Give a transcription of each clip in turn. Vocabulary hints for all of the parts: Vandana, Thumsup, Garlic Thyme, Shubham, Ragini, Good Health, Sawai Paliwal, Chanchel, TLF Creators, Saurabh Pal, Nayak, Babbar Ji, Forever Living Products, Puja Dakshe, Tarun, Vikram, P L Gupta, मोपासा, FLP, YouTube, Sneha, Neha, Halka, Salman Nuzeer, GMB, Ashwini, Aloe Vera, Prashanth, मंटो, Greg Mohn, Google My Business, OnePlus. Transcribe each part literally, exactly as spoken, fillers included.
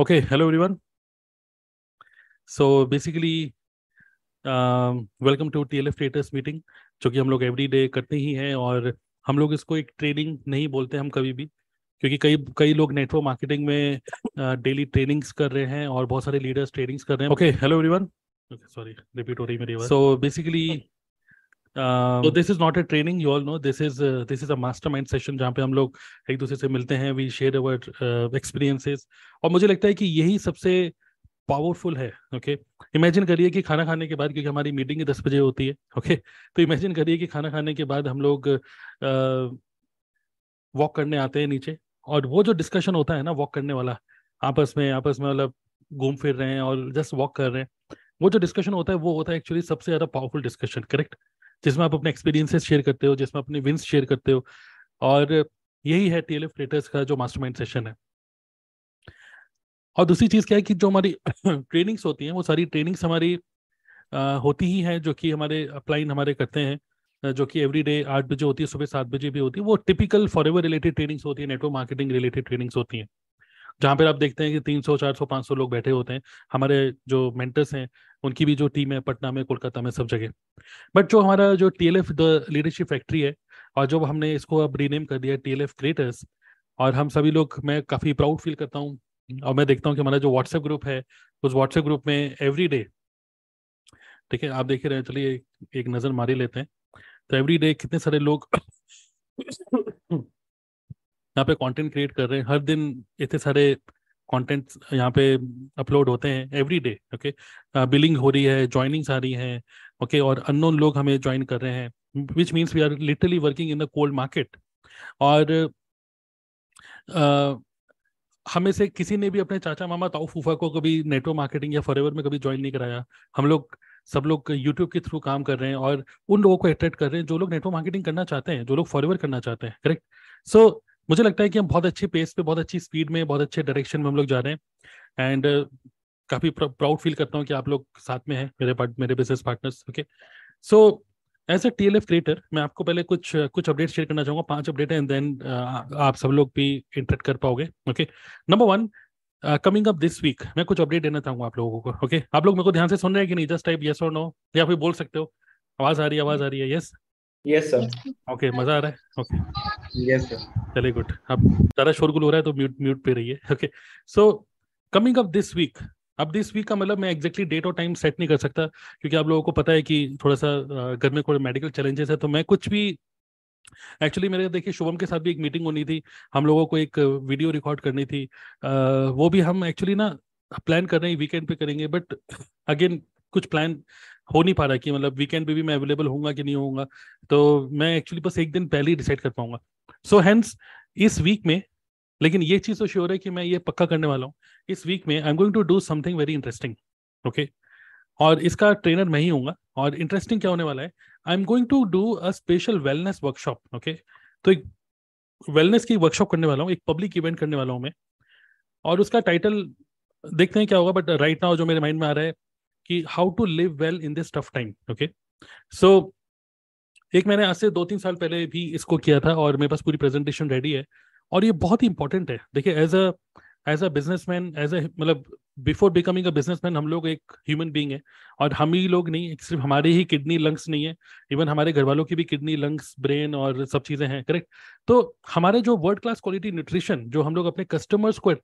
Okay, hello everyone. So basically, um, welcome to T L F Creators meeting, जो कि हम लोग every day करते ही हैं और हम लोग इसको एक ट्रेनिंग नहीं बोलते हम कभी भी, क्योंकि कई कई लोग नेटवर्क मार्केटिंग में डेली uh, ट्रेनिंग्स कर रहे हैं और बहुत सारे लीडर्स ट्रेनिंग्स कर रहे हैं. Okay hello everyone. Sorry repeat हो रही मेरी आवाज़. सो बेसिकली तो this is not a training, you all know, this is this is a mastermind session जहाँ पे हम लोग एक दूसरे से मिलते हैं, वी शेयर अवर एक्सपीरियंसेस, और मुझे लगता है कि यही सबसे पावरफुल है. ओके इमेजिन करिए कि खाना खाने के बाद, क्योंकि हमारी मीटिंग दस बजे होती है, ओके okay? तो इमेजिन करिए कि खाना खाने के बाद हम लोग वॉक uh, करने आते हैं नीचे, और वो जो डिस्कशन होता है ना वॉक करने वाला, आपस में आपस में मतलब घूम फिर रहे हैं और जस्ट वॉक कर रहे हैं, वो जो डिस्कशन होता है वो होता है एक्चुअली सबसे ज़्यादा पावरफुल डिस्कशन, करेक्ट, जिसमें आप अपने एक्सपीरियंसेस शेयर करते हो, जिसमें अपने विंस शेयर करते हो, और यही है टीएलएफ क्रिएटर्स का जो मास्टरमाइंड सेशन है. और दूसरी चीज़ क्या है कि जो हमारी ट्रेनिंग्स होती हैं, वो सारी ट्रेनिंग्स हमारी आ, होती ही हैं, जो कि हमारे अपलाइन हमारे करते हैं, जो कि एवरी डे आठ बजे होती है, सुबह सात बजे भी होती है. वो टिपिकल फॉरएवर रिलेटेड ट्रेनिंग्स होती है, नेटवर्क मार्केटिंग रिलेटेड ट्रेनिंग्स होती हैं, जहाँ पर आप देखते हैं कि तीन सौ, चार सौ, पाँच सौ लोग बैठे होते हैं. हमारे जो मेंटर्स हैं उनकी भी जो टीम है पटना में, कोलकाता में, सब जगह. बट जो हमारा जो टीएलएफ द लीडरशिप फैक्ट्री है, और जो हमने इसको अब रीनेम कर दिया है टीएलएफ क्रिएटर्स, और हम सभी लोग, मैं काफ़ी प्राउड फील करता हूँ, और मैं देखता हूँ कि हमारा जो व्हाट्सएप ग्रुप है, उस व्हाट्सएप ग्रुप में एवरी डे, ठीक है, आप देख रहे हैं, चलिए एक नज़र मार ही लेते हैं, तो एवरी डे कितने सारे लोग यहाँ पे कंटेंट क्रिएट कर रहे हैं. हर दिन इतने सारे कंटेंट यहाँ पे अपलोड होते हैं एवरी डे. ओके बिलिंग हो रही है, ज्वाइनिंग्स आ रही हैं, ओके, और अननोन लोग हमें ज्वाइन कर रहे हैं, which means we are literally working in the cold market. और uh, हमें से किसी ने भी अपने चाचा मामा ताऊ फूफा को कभी नेटवर्क मार्केटिंग या फॉरएवर में कभी ज्वाइन नहीं कराया. हम लोग सब लोग यूट्यूब के थ्रू काम कर रहे हैं और उन लोगों को अट्रैक्ट कर रहे हैं जो लोग नेटवर्क मार्केटिंग करना चाहते हैं, जो लोग फॉरएवर करना चाहते हैं, करेक्ट. सो so, मुझे लगता है कि हम बहुत अच्छे पेस पे, बहुत अच्छी स्पीड में, बहुत अच्छे डायरेक्शन में हम लोग जा रहे हैं, एंड uh, काफ़ी प्राउड फील करता हूँ कि आप लोग साथ में हैं, मेरे पार्ट मेरे business partners. Okay so as a TLF creator मैं आपको पहले कुछ कुछ अपडेट शेयर करना चाहूँगा, पांच अपडेट हैं, एंड देन uh, आप सब लोग भी इंटरेक्ट कर पाओगे. Okay number one, coming up this week मैं कुछ अपडेट देना चाहूँगा आप लोगों को. Okay okay? आप लोग मेरे को ध्यान से सुन रहे हैं कि नहीं, जस्ट टाइप येस और नो, या फिर बोल सकते हो. आवाज़ आ रही है, आवाज़ आ रही है. Yes yes sir. ओके मजा आ रहा है. ओके यस सर, चलिए गुड. अब ज़्यादा शोरगुल हो रहा है तो म्यूट म्यूट पे रहिए. Okay so coming up this week, अब दिस वीक का मतलब मैं एग्जैक्टली डेट और टाइम सेट नहीं कर सकता, क्योंकि आप लोगों को पता है कि थोड़ा सा घर में थोड़े मेडिकल चैलेंजेस है, तो मैं कुछ भी एक्चुअली, मेरे देखिए शुभम के साथ भी एक मीटिंग होनी थी, हम लोगों को एक वीडियो रिकॉर्ड करनी थी, आ, वो भी हम एक्चुअली ना प्लान कर रहे हैं वीकेंड पे करेंगे, बट अगेन कुछ प्लान हो नहीं पा रहा कि मतलब वीकेंड पे भी मैं अवेलेबल होऊंगा कि नहीं होऊंगा, तो मैं एक्चुअली बस एक दिन पहले ही डिसाइड कर पाऊंगा. सो हैंस इस वीक में, लेकिन ये चीज़ तो श्योर है कि मैं ये पक्का करने वाला हूँ, इस वीक में I am going to do something very interesting. Okay और इसका ट्रेनर मैं ही हूँगा, और इंटरेस्टिंग क्या होने वाला है, I am going to do a special wellness workshop. Okay तो एक वेलनेस की वर्कशॉप करने वाला हूँ, एक पब्लिक इवेंट करने वाला हूँ मैं, और उसका टाइटल देखते हैं क्या होगा, बट राइट नाउ जो मेरे माइंड में आ रहा है कि how to live well in this tough time. Okay so एक मैंने आज से दो तीन साल पहले भी इसको किया था, और मेरे पास पूरी प्रेजेंटेशन रेडी है, और ये बहुत ही इंपॉर्टेंट है. देखिए as a as a businessman, as a मतलब बिफोर बिकमिंग अ बिजनेसमैन हम लोग एक ह्यूमन बीइंग है, और हम ही लोग नहीं, सिर्फ हमारे ही किडनी लंग्स नहीं है, इवन हमारे घर वालों की भी किडनी लंग्स ब्रेन और सब चीज़ें हैं, करेक्ट. तो हमारे जो वर्ल्ड क्लास क्वालिटी न्यूट्रिशन जो हम लोग अपने कस्टमर्स को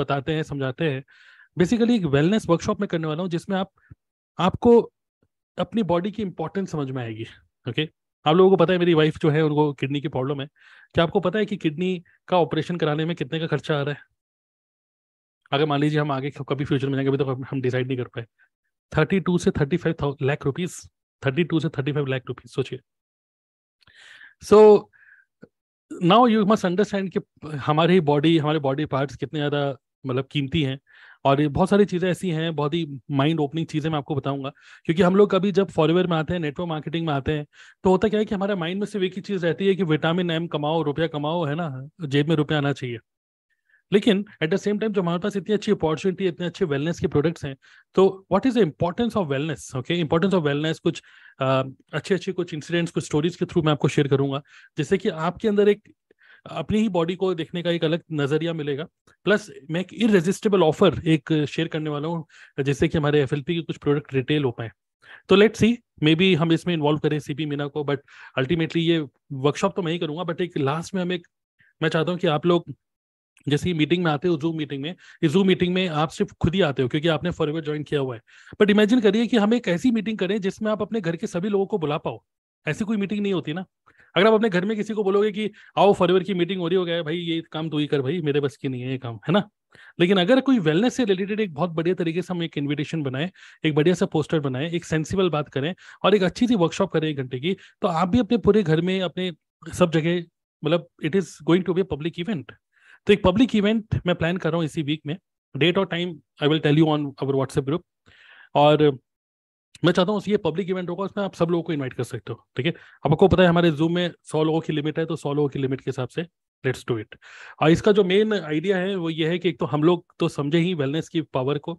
बताते हैं, समझाते हैं, बेसिकली एक वेलनेस वर्कशॉप में करने वाला हूँ, जिसमें आप आपको अपनी बॉडी की इंपॉर्टेंस समझ में आएगी. Okay okay? आप लोगों को पता है मेरी वाइफ जो है उनको किडनी की प्रॉब्लम है, क्या आपको पता है कि किडनी का ऑपरेशन कराने में कितने का खर्चा आ रहा है? अगर मान लीजिए हम आगे कभी फ्यूचर में जाएंगे, अभी तो हम डिसाइड नहीं कर पाए, थर्टी टू से thirty five lakh rupees thirty two से थर्टी फाइव लाख रुपीज सोचिए. So now you must understand कि हमारी बॉडी, हमारे बॉडी पार्ट्स कितने ज़्यादा मतलब कीमती हैं, और बहुत सारी चीज़ें ऐसी हैं, बहुत ही माइंड ओपनिंग चीज़ें मैं आपको बताऊंगा, क्योंकि हम लोग कभी जब फॉरएवर में आते हैं, नेटवर्क मार्केटिंग में आते हैं, तो होता क्या है कि हमारे माइंड में सिर्फ एक ही चीज़ रहती है कि विटामिन एम कमाओ, रुपया कमाओ, है ना, जेब में रुपया आना चाहिए. लेकिन एट द सेम टाइम जब हमारे पास इतनी अच्छी अपॉर्चुनिटी, इतने अच्छे वेलनेस के प्रोडक्ट्स हैं, तो what is the importance of wellness? Okay importance of wellness कुछ अच्छे अच्छे कुछ इंसिडेंट्स, कुछ स्टोरीज के थ्रू मैं आपको शेयर करूँगा, जिससे कि आपके अंदर एक अपनी ही बॉडी को देखने का एक अलग नजरिया मिलेगा। प्लस मैं एक इररेजिस्टेबल ऑफर एक शेयर करने वाला हूँ, जैसे कि हमारे एफएलपी के कुछ प्रोडक्ट रिटेल हो पाए। तो लेट्स सी, मे बी हम इसमें इन्वॉल्व करें सीपी मीना को, बट अल्टीमेटली ये वर्कशॉप तो मैं ही करूंगा। बट एक लास्ट में हम एक मैं चाहता हूँ कि आप लोग जैसे ही मीटिंग में आते हो, जूम मीटिंग में, इस जूम मीटिंग में आप सिर्फ खुद ही आते हो क्योंकि आपने फॉरएवर ज्वाइन किया हुआ है। बट इमेजिन करिए कि हम एक ऐसी मीटिंग करें जिसमें आप अपने घर के सभी लोगों को बुला पाओ। ऐसी कोई मीटिंग नहीं होती ना। अगर आप अपने घर में किसी को बोलोगे कि आओ फॉरएवर की मीटिंग हो रही हो, गया भाई ये काम तू ही कर, भाई मेरे बस की नहीं है ये काम, है ना। लेकिन अगर कोई वेलनेस से रिलेटेड एक बहुत बढ़िया तरीके से हम एक इन्विटेशन बनाएं, एक बढ़िया सा पोस्टर बनाएं, एक सेंसिबल बात करें और एक अच्छी सी वर्कशॉप करें एक घंटे की, तो आप भी अपने पूरे घर में, अपने सब जगह, मतलब it is going to be a public event. तो एक पब्लिक इवेंट मैं प्लान कर रहा हूँ इसी वीक में। डेट और time I will tell you on our WhatsApp group. और मैं चाहता हूँ ये पब्लिक इवेंट होगा, उसमें आप सब लोगों को इनवाइट कर सकते हो। ठीक है, आपको पता है हमारे जूम में सौ लोगों की लिमिट है, तो सौ लोगों की लिमिट के हिसाब से लेट्स डू इट। और इसका जो मेन आइडिया है वो ये है कि एक तो हम लोग तो समझे ही वेलनेस की पावर को,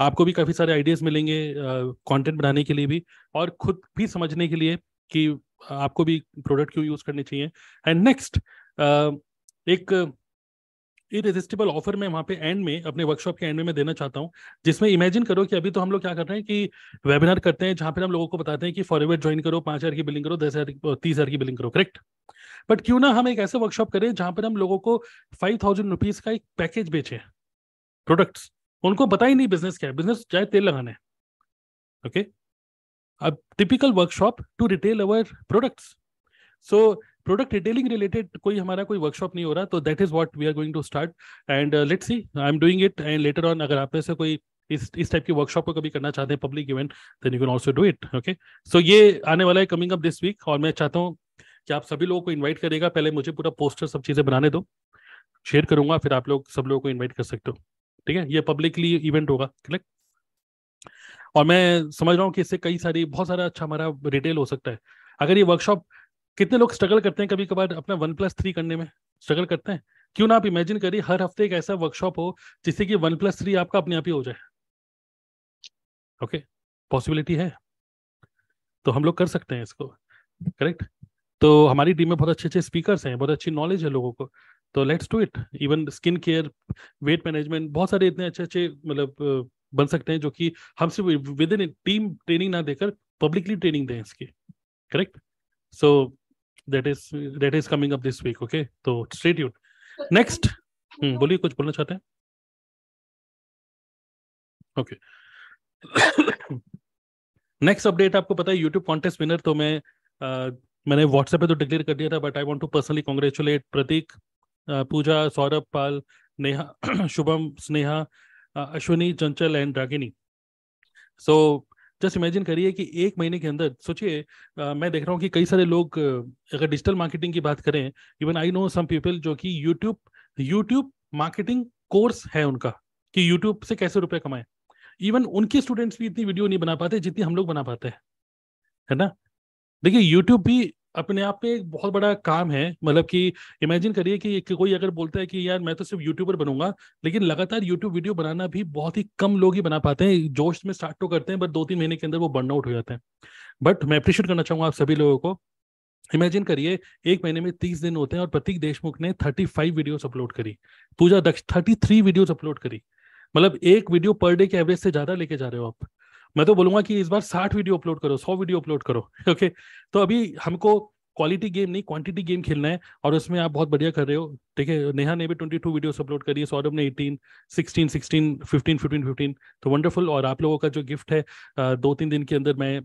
आपको भी काफ़ी सारे आइडियाज़ मिलेंगे कंटेंट बनाने के लिए भी, और खुद भी समझने के लिए कि आपको भी प्रोडक्ट क्यों यूज़ करने चाहिए। एंड नेक्स्ट एक इररेजिस्टेबल ऑफर में वहाँ पे एंड में, अपने वर्कशॉप के एंड में मैं देना चाहता हूँ, जिसमें इमेजिन करो कि अभी तो हम लोग क्या कर रहे हैं कि वेबिनार करते हैं जहाँ पे हम लोगों को बताते हैं कि फॉरएवर ज्वाइन करो, पाँच हज़ार की बिलिंग करो, दस हज़ार तीस हज़ार की बिलिंग करो, करेक्ट। बट क्यों ना हम एक ऐसा वर्कशॉप करें जहाँ पर हम लोगों को फाइव थाउजेंड रुपीज़ का एक पैकेज बेचें प्रोडक्ट्स, उनको पता ही नहीं बिजनेस क्या है, बिजनेस चाहे तेल लगाना है। ओके, अब typical workshop to retail our products. So product retailing related कोई हमारा कोई वर्कशॉप नहीं हो रहा, तो that is what we are going to start. And let's see, I am doing it. And later on अगर आप में से कोई इस इस टाइप की वर्कशॉप को कभी करना चाहते हैं public event, then you can also do it. Okay, so ये आने वाला है कमिंग अप दिस वीक, और मैं चाहता हूँ कि आप सभी लोगों को इन्वाइट करेगा। पहले मुझे पूरा पोस्टर सब चीज़ें बनाने दो, शेयर करूंगा, फिर आप लोग सब लोगों को इन्वाइट कर सकते हो। ठीक है, ये पब्लिकली इवेंट होगा, करेक्ट। और मैं समझ रहा हूँ कि इससे कई सारी बहुत सारा अच्छा हमारा रिटेल हो सकता है। अगर ये वर्कशॉप, कितने लोग स्ट्रगल करते हैं कभी कभार अपना वन प्लस थ्री करने में, स्ट्रगल करते हैं, क्यों ना आप इमेजिन करिए हर हफ्ते एक ऐसा वर्कशॉप हो जिससे कि वन प्लस थ्री आपका अपने आप ही हो जाए। ओके, पॉसिबिलिटी है, तो हम लोग कर सकते हैं इसको, करेक्ट। तो हमारी टीम में बहुत अच्छे अच्छे स्पीकर्स हैं, बहुत अच्छी नॉलेज है लोगों को, तो let's do it. Even skin care, weight management, बहुत सारे इतने अच्छे अच्छे मतलब बन सकते हैं जो कि हम सिर्फ विद इन टीम ट्रेनिंग ना देकर पब्लिकली ट्रेनिंग दें इसकी, correct. So that is that is coming up this week. Okay, तो स्टे ट्यून। नेक्स्ट बोलिए, कुछ बोलना चाहते हैं? ओके, नेक्स्ट अपडेट आपको पता है यूट्यूब कॉन्टेस्ट विनर, तो मैं uh, मैंने व्हाट्सएप पे तो डिक्लेयर कर दिया था, but I want to personally congratulate Prateek, Pooja, Saurabh Pal, Neha, Shubham, Sneha, Ashwini, Chanchal and Ragini. So just imagine करिए कि एक महीने के अंदर, सोचिए मैं देख रहा हूँ कि कई सारे लोग, अगर डिजिटल मार्केटिंग की बात करें, even I know some people जो कि यूट्यूब यूट्यूब मार्केटिंग कोर्स है उनका कि यूट्यूब से कैसे रुपये कमाएं। इवन उनके स्टूडेंट्स भी इतनी वीडियो नहीं बना पाते जितनी हम लोग बना पाते हैं, है ना। देखिए यूट्यूब भी अपने आप में एक बहुत बड़ा काम है, मतलब कि इमेजिन करिए कि कोई अगर बोलता है कि यार मैं तो सिर्फ यूट्यूबर बनूंगा, लेकिन लगातार यूट्यूब वीडियो बनाना भी बहुत ही कम लोग ही बना पाते हैं। जोश में स्टार्ट तो करते हैं, बट दो तीन महीने के अंदर वो बर्न आउट हो जाते हैं। बट मैं अप्रिशिएट करना चाहूँगा आप सभी लोगों को। इमेजिन करिए एक महीने में तीस दिन होते हैं और प्रतीक देशमुख ने थर्टी फाइव वीडियोज अपलोड करी, Pooja Daksh thirty three videos upload करी, मतलब एक वीडियो पर डे के एवरेज से ज़्यादा लेके जा रहे हो आप। मैं तो बोलूंगा कि इस बार साठ वीडियो अपलोड करो, सौ वीडियो अपलोड करो। Okay okay? तो अभी हमको क्वालिटी गेम नहीं, क्वांटिटी गेम खेलना है, और उसमें आप बहुत बढ़िया कर रहे हो। ठीक है, नेहा ने भी बाईस वीडियोस अपलोड करी है, सौरभ ने अठारह, सोलह, सोलह, पंद्रह, पंद्रह, पंद्रह, तो वंडरफुल। और आप लोगों का जो गिफ्ट है, दो तीन दिन के अंदर मैं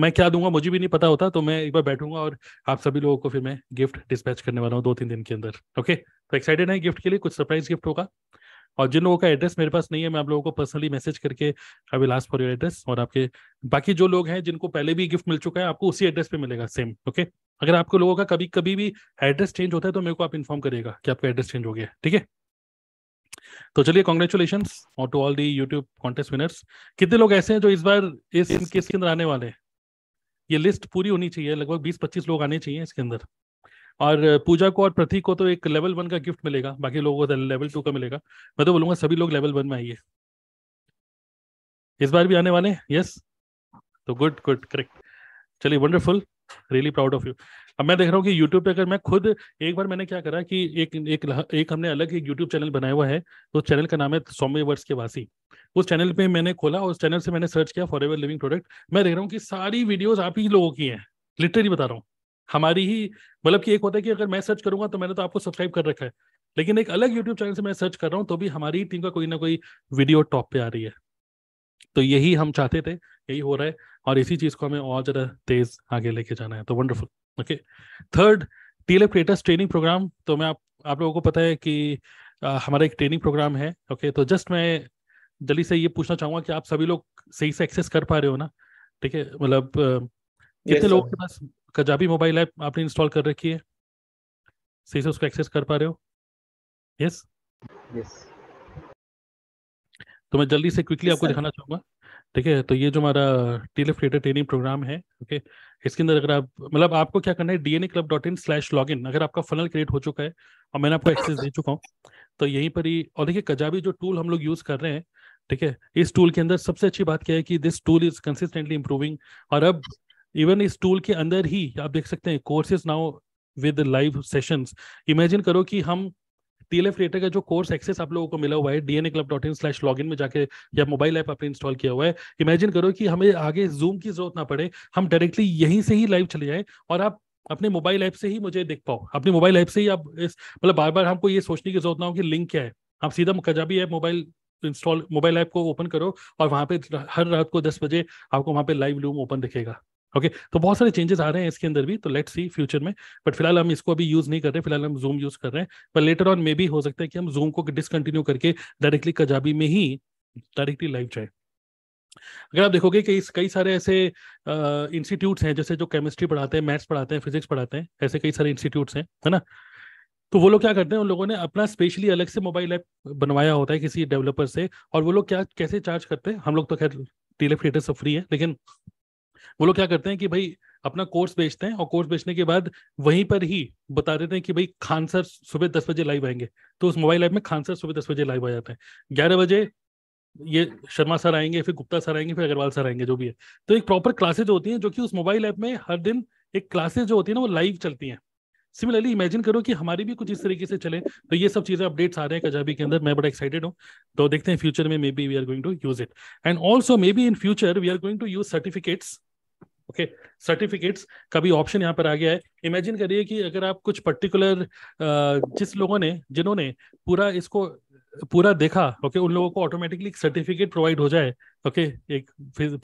मैं क्या दूंगा मुझे भी नहीं पता होता, तो मैं एक बार बैठूंगा और आप सभी लोगों को फिर मैं गिफ्ट डिस्पैच करने वाला हूँ दो तीन दिन के अंदर। ओके, तो एक्साइटेड है गिफ्ट के लिए, कुछ सरप्राइज गिफ्ट होगा। और जिन लोगों का एड्रेस मेरे पास नहीं है, मैं आप लोगों को पर्सनली मैसेज करके I will ask for your address. और आपके बाकी जो लोग हैं जिनको पहले भी गिफ्ट मिल चुका है, आपको उसी एड्रेस पे मिलेगा सेम। Okay okay? अगर आपको लोगों का कभी कभी भी एड्रेस चेंज होता है तो मेरे को आप इन्फॉर्म करिएगा कि आपका एड्रेस चेंज हो गया। ठीक है, तो चलिए कॉन्ग्रेचुलेशंस और to all the YouTube contest winners. कितने लोग ऐसे हैं जो इस बार इस केस के अंदर आने वाले हैं? ये लिस्ट पूरी होनी चाहिए, लगभग बीस पच्चीस लोग आने चाहिए इसके अंदर। और पूजा को और प्रतीक को तो एक लेवल वन का गिफ्ट मिलेगा, बाकी लोगों को लेवल टू का मिलेगा। मैं तो बोलूँगा सभी लोग लेवल वन में आइए। इस बार भी आने वाले हैं? यस, तो गुड गुड, करेक्ट। चलिए, wonderful, really proud of you. अब मैं देख रहा हूँ कि यूट्यूब पे अगर मैं खुद एक बार मैंने क्या करा कि एक एक एक हमने अलग एक यूट्यूब चैनल बनाया हुआ है, तो चैनल का नाम है सौम्य वर्ष के वासी। उस चैनल पे मैंने खोला और उस चैनल से मैंने सर्च किया फॉरएवर लिविंग प्रोडक्ट। मैं देख रहा हूँ कि सारी वीडियोज आप ही लोगों की हैं, लिटरली बता रहा हूँ, हमारी ही, मतलब कि एक होता है कि अगर मैं सर्च करूंगा तो मैंने तो आपको सब्सक्राइब कर रखा है, लेकिन एक अलग यूट्यूब चैनल से मैं सर्च कर रहा हूँ तो भी हमारी ही टीम का कोई ना कोई वीडियो टॉप पे आ रही है। तो यही हम चाहते थे, यही हो रहा है और इसी चीज को हमें और ज्यादा तेज आगे लेके जाना है। तो wonderful. Okay, third TLF creators training programme. तो मैं आप आप लोगों को पता है कि आ, हमारा एक ट्रेनिंग प्रोग्राम है। ओके, तो जस्ट मैं जल्दी से ये पूछना चाहूंगा कि आप सभी लोग सही से एक्सेस कर पा रहे हो ना? ठीक है, मतलब कितने लोगों के पास कजाबी मोबाइल ऐप आपने इंस्टॉल कर रखी है, सही से उसको एक्सेस कर पा रहे हो? Yes yes? Yes yes. तो मैं जल्दी से क्विकली yes, आपको दिखाना चाहूँगा। ठीक है, तो ये जो हमारा टीएलएफ क्रिएटर ट्रेनिंग प्रोग्राम है, ओके, इसके अंदर अगर आप, मतलब आपको क्या करना है, D N A club dot in slash login, अगर आपका फनल क्रिएट हो चुका है और मैंने आपको एक्सेस दे चुका हूँ, तो यहीं पर ही। और देखिए, कजाबी जो टूल हम लोग यूज़ कर रहे हैं, ठीक है, इस टूल के अंदर सबसे अच्छी बात क्या है कि this tool is consistently improving. और अब इवन इस टूल के अंदर ही आप देख सकते हैं courses now with live sessions. Imagine करो कि हम टीएलएफ क्रिएटर का जो कोर्स एक्सेस आप लोगों को मिला हुआ है D N A club dot in slash login में जाके, या मोबाइल ऐप आपने इंस्टॉल किया हुआ है, इमेजिन करो कि हमें आगे जूम की जरूरत ना पड़े, हम डायरेक्टली यहीं से ही लाइव चले जाए और आप अपने मोबाइल ऐप से ही मुझे देख पाओ, अपने मोबाइल ऐप से ही आप, मतलब बार बार हमको ये सोचने की जरूरत ना हो कि लिंक क्या है। आप सीधा Kajabi app mobile install, mobile app को ओपन करो और वहाँ पे हर रात को दस बजे आपको वहाँ पे लाइव लूम ओपन दिखेगा। ओके okay, तो बहुत सारे चेंजेस आ रहे हैं इसके अंदर भी, तो लेट्स सी फ्यूचर में। बट फिलहाल हम इसको अभी यूज़ नहीं कर रहे, फिलहाल हम जूम यूज़ कर रहे हैं, पर लेटर ऑन मे भी हो सकता है कि हम जूम को डिसकंटिन्यू करके डायरेक्टली कजाबी में ही डायरेक्टली लाइव जाए। अगर आप देखोगे कि इस कई सारे ऐसे इंस्टीट्यूट्स हैं जैसे जो केमिस्ट्री पढ़ाते हैं, मैथ्स पढ़ाते हैं, फिजिक्स पढ़ाते हैं, ऐसे कई सारे इंस्टीट्यूट्स हैं, है ना? तो वो लोग क्या करते हैं, उन लोगों ने अपना स्पेशली अलग से मोबाइल ऐप बनवाया होता है किसी डेवलपर से, और वो लोग क्या कैसे चार्ज करते हैं, हम लोग तो खैर टीएलएफ क्रिएटर्स सब फ्री है, लेकिन वो लोग क्या करते हैं कि भाई अपना कोर्स बेचते हैं और कोर्स बेचने के बाद वहीं पर ही बता देते हैं कि भाई खान सर सुबह दस बजे लाइव आएंगे, तो उस मोबाइल ऐप में खान सर सुबह दस बजे लाइव आ जाते हैं, ग्यारह बजे ये शर्मा सर आएंगे, फिर गुप्ता सर आएंगे, फिर अग्रवाल सर आएंगे, जो भी है। तो एक प्रॉपर क्लासेज होती हैं जो कि उस मोबाइल ऐप में हर दिन एक क्लासेज जो होती है ना वो लाइव चलती हैं। सिमिलरली इमेजिन करो कि हमारी भी कुछ इस तरीके से चले। तो ये सब चीज़ें अपडेट्स आ रहे हैं कजाबी के अंदर, मैं बड़ा एक्साइटेड हूँ। तो देखते हैं फ्यूचर में, may be we are going to use it and also may be in future we are going to use certificates. Okay, certificates का भी ऑप्शन यहाँ पर आ गया है। इमेजिन करिए कि अगर आप कुछ पर्टिकुलर जिस लोगों ने जिन्होंने पूरा इसको पूरा देखा, ओके, उन लोगों को ऑटोमेटिकली एक सर्टिफिकेट प्रोवाइड हो जाए। ओके, एक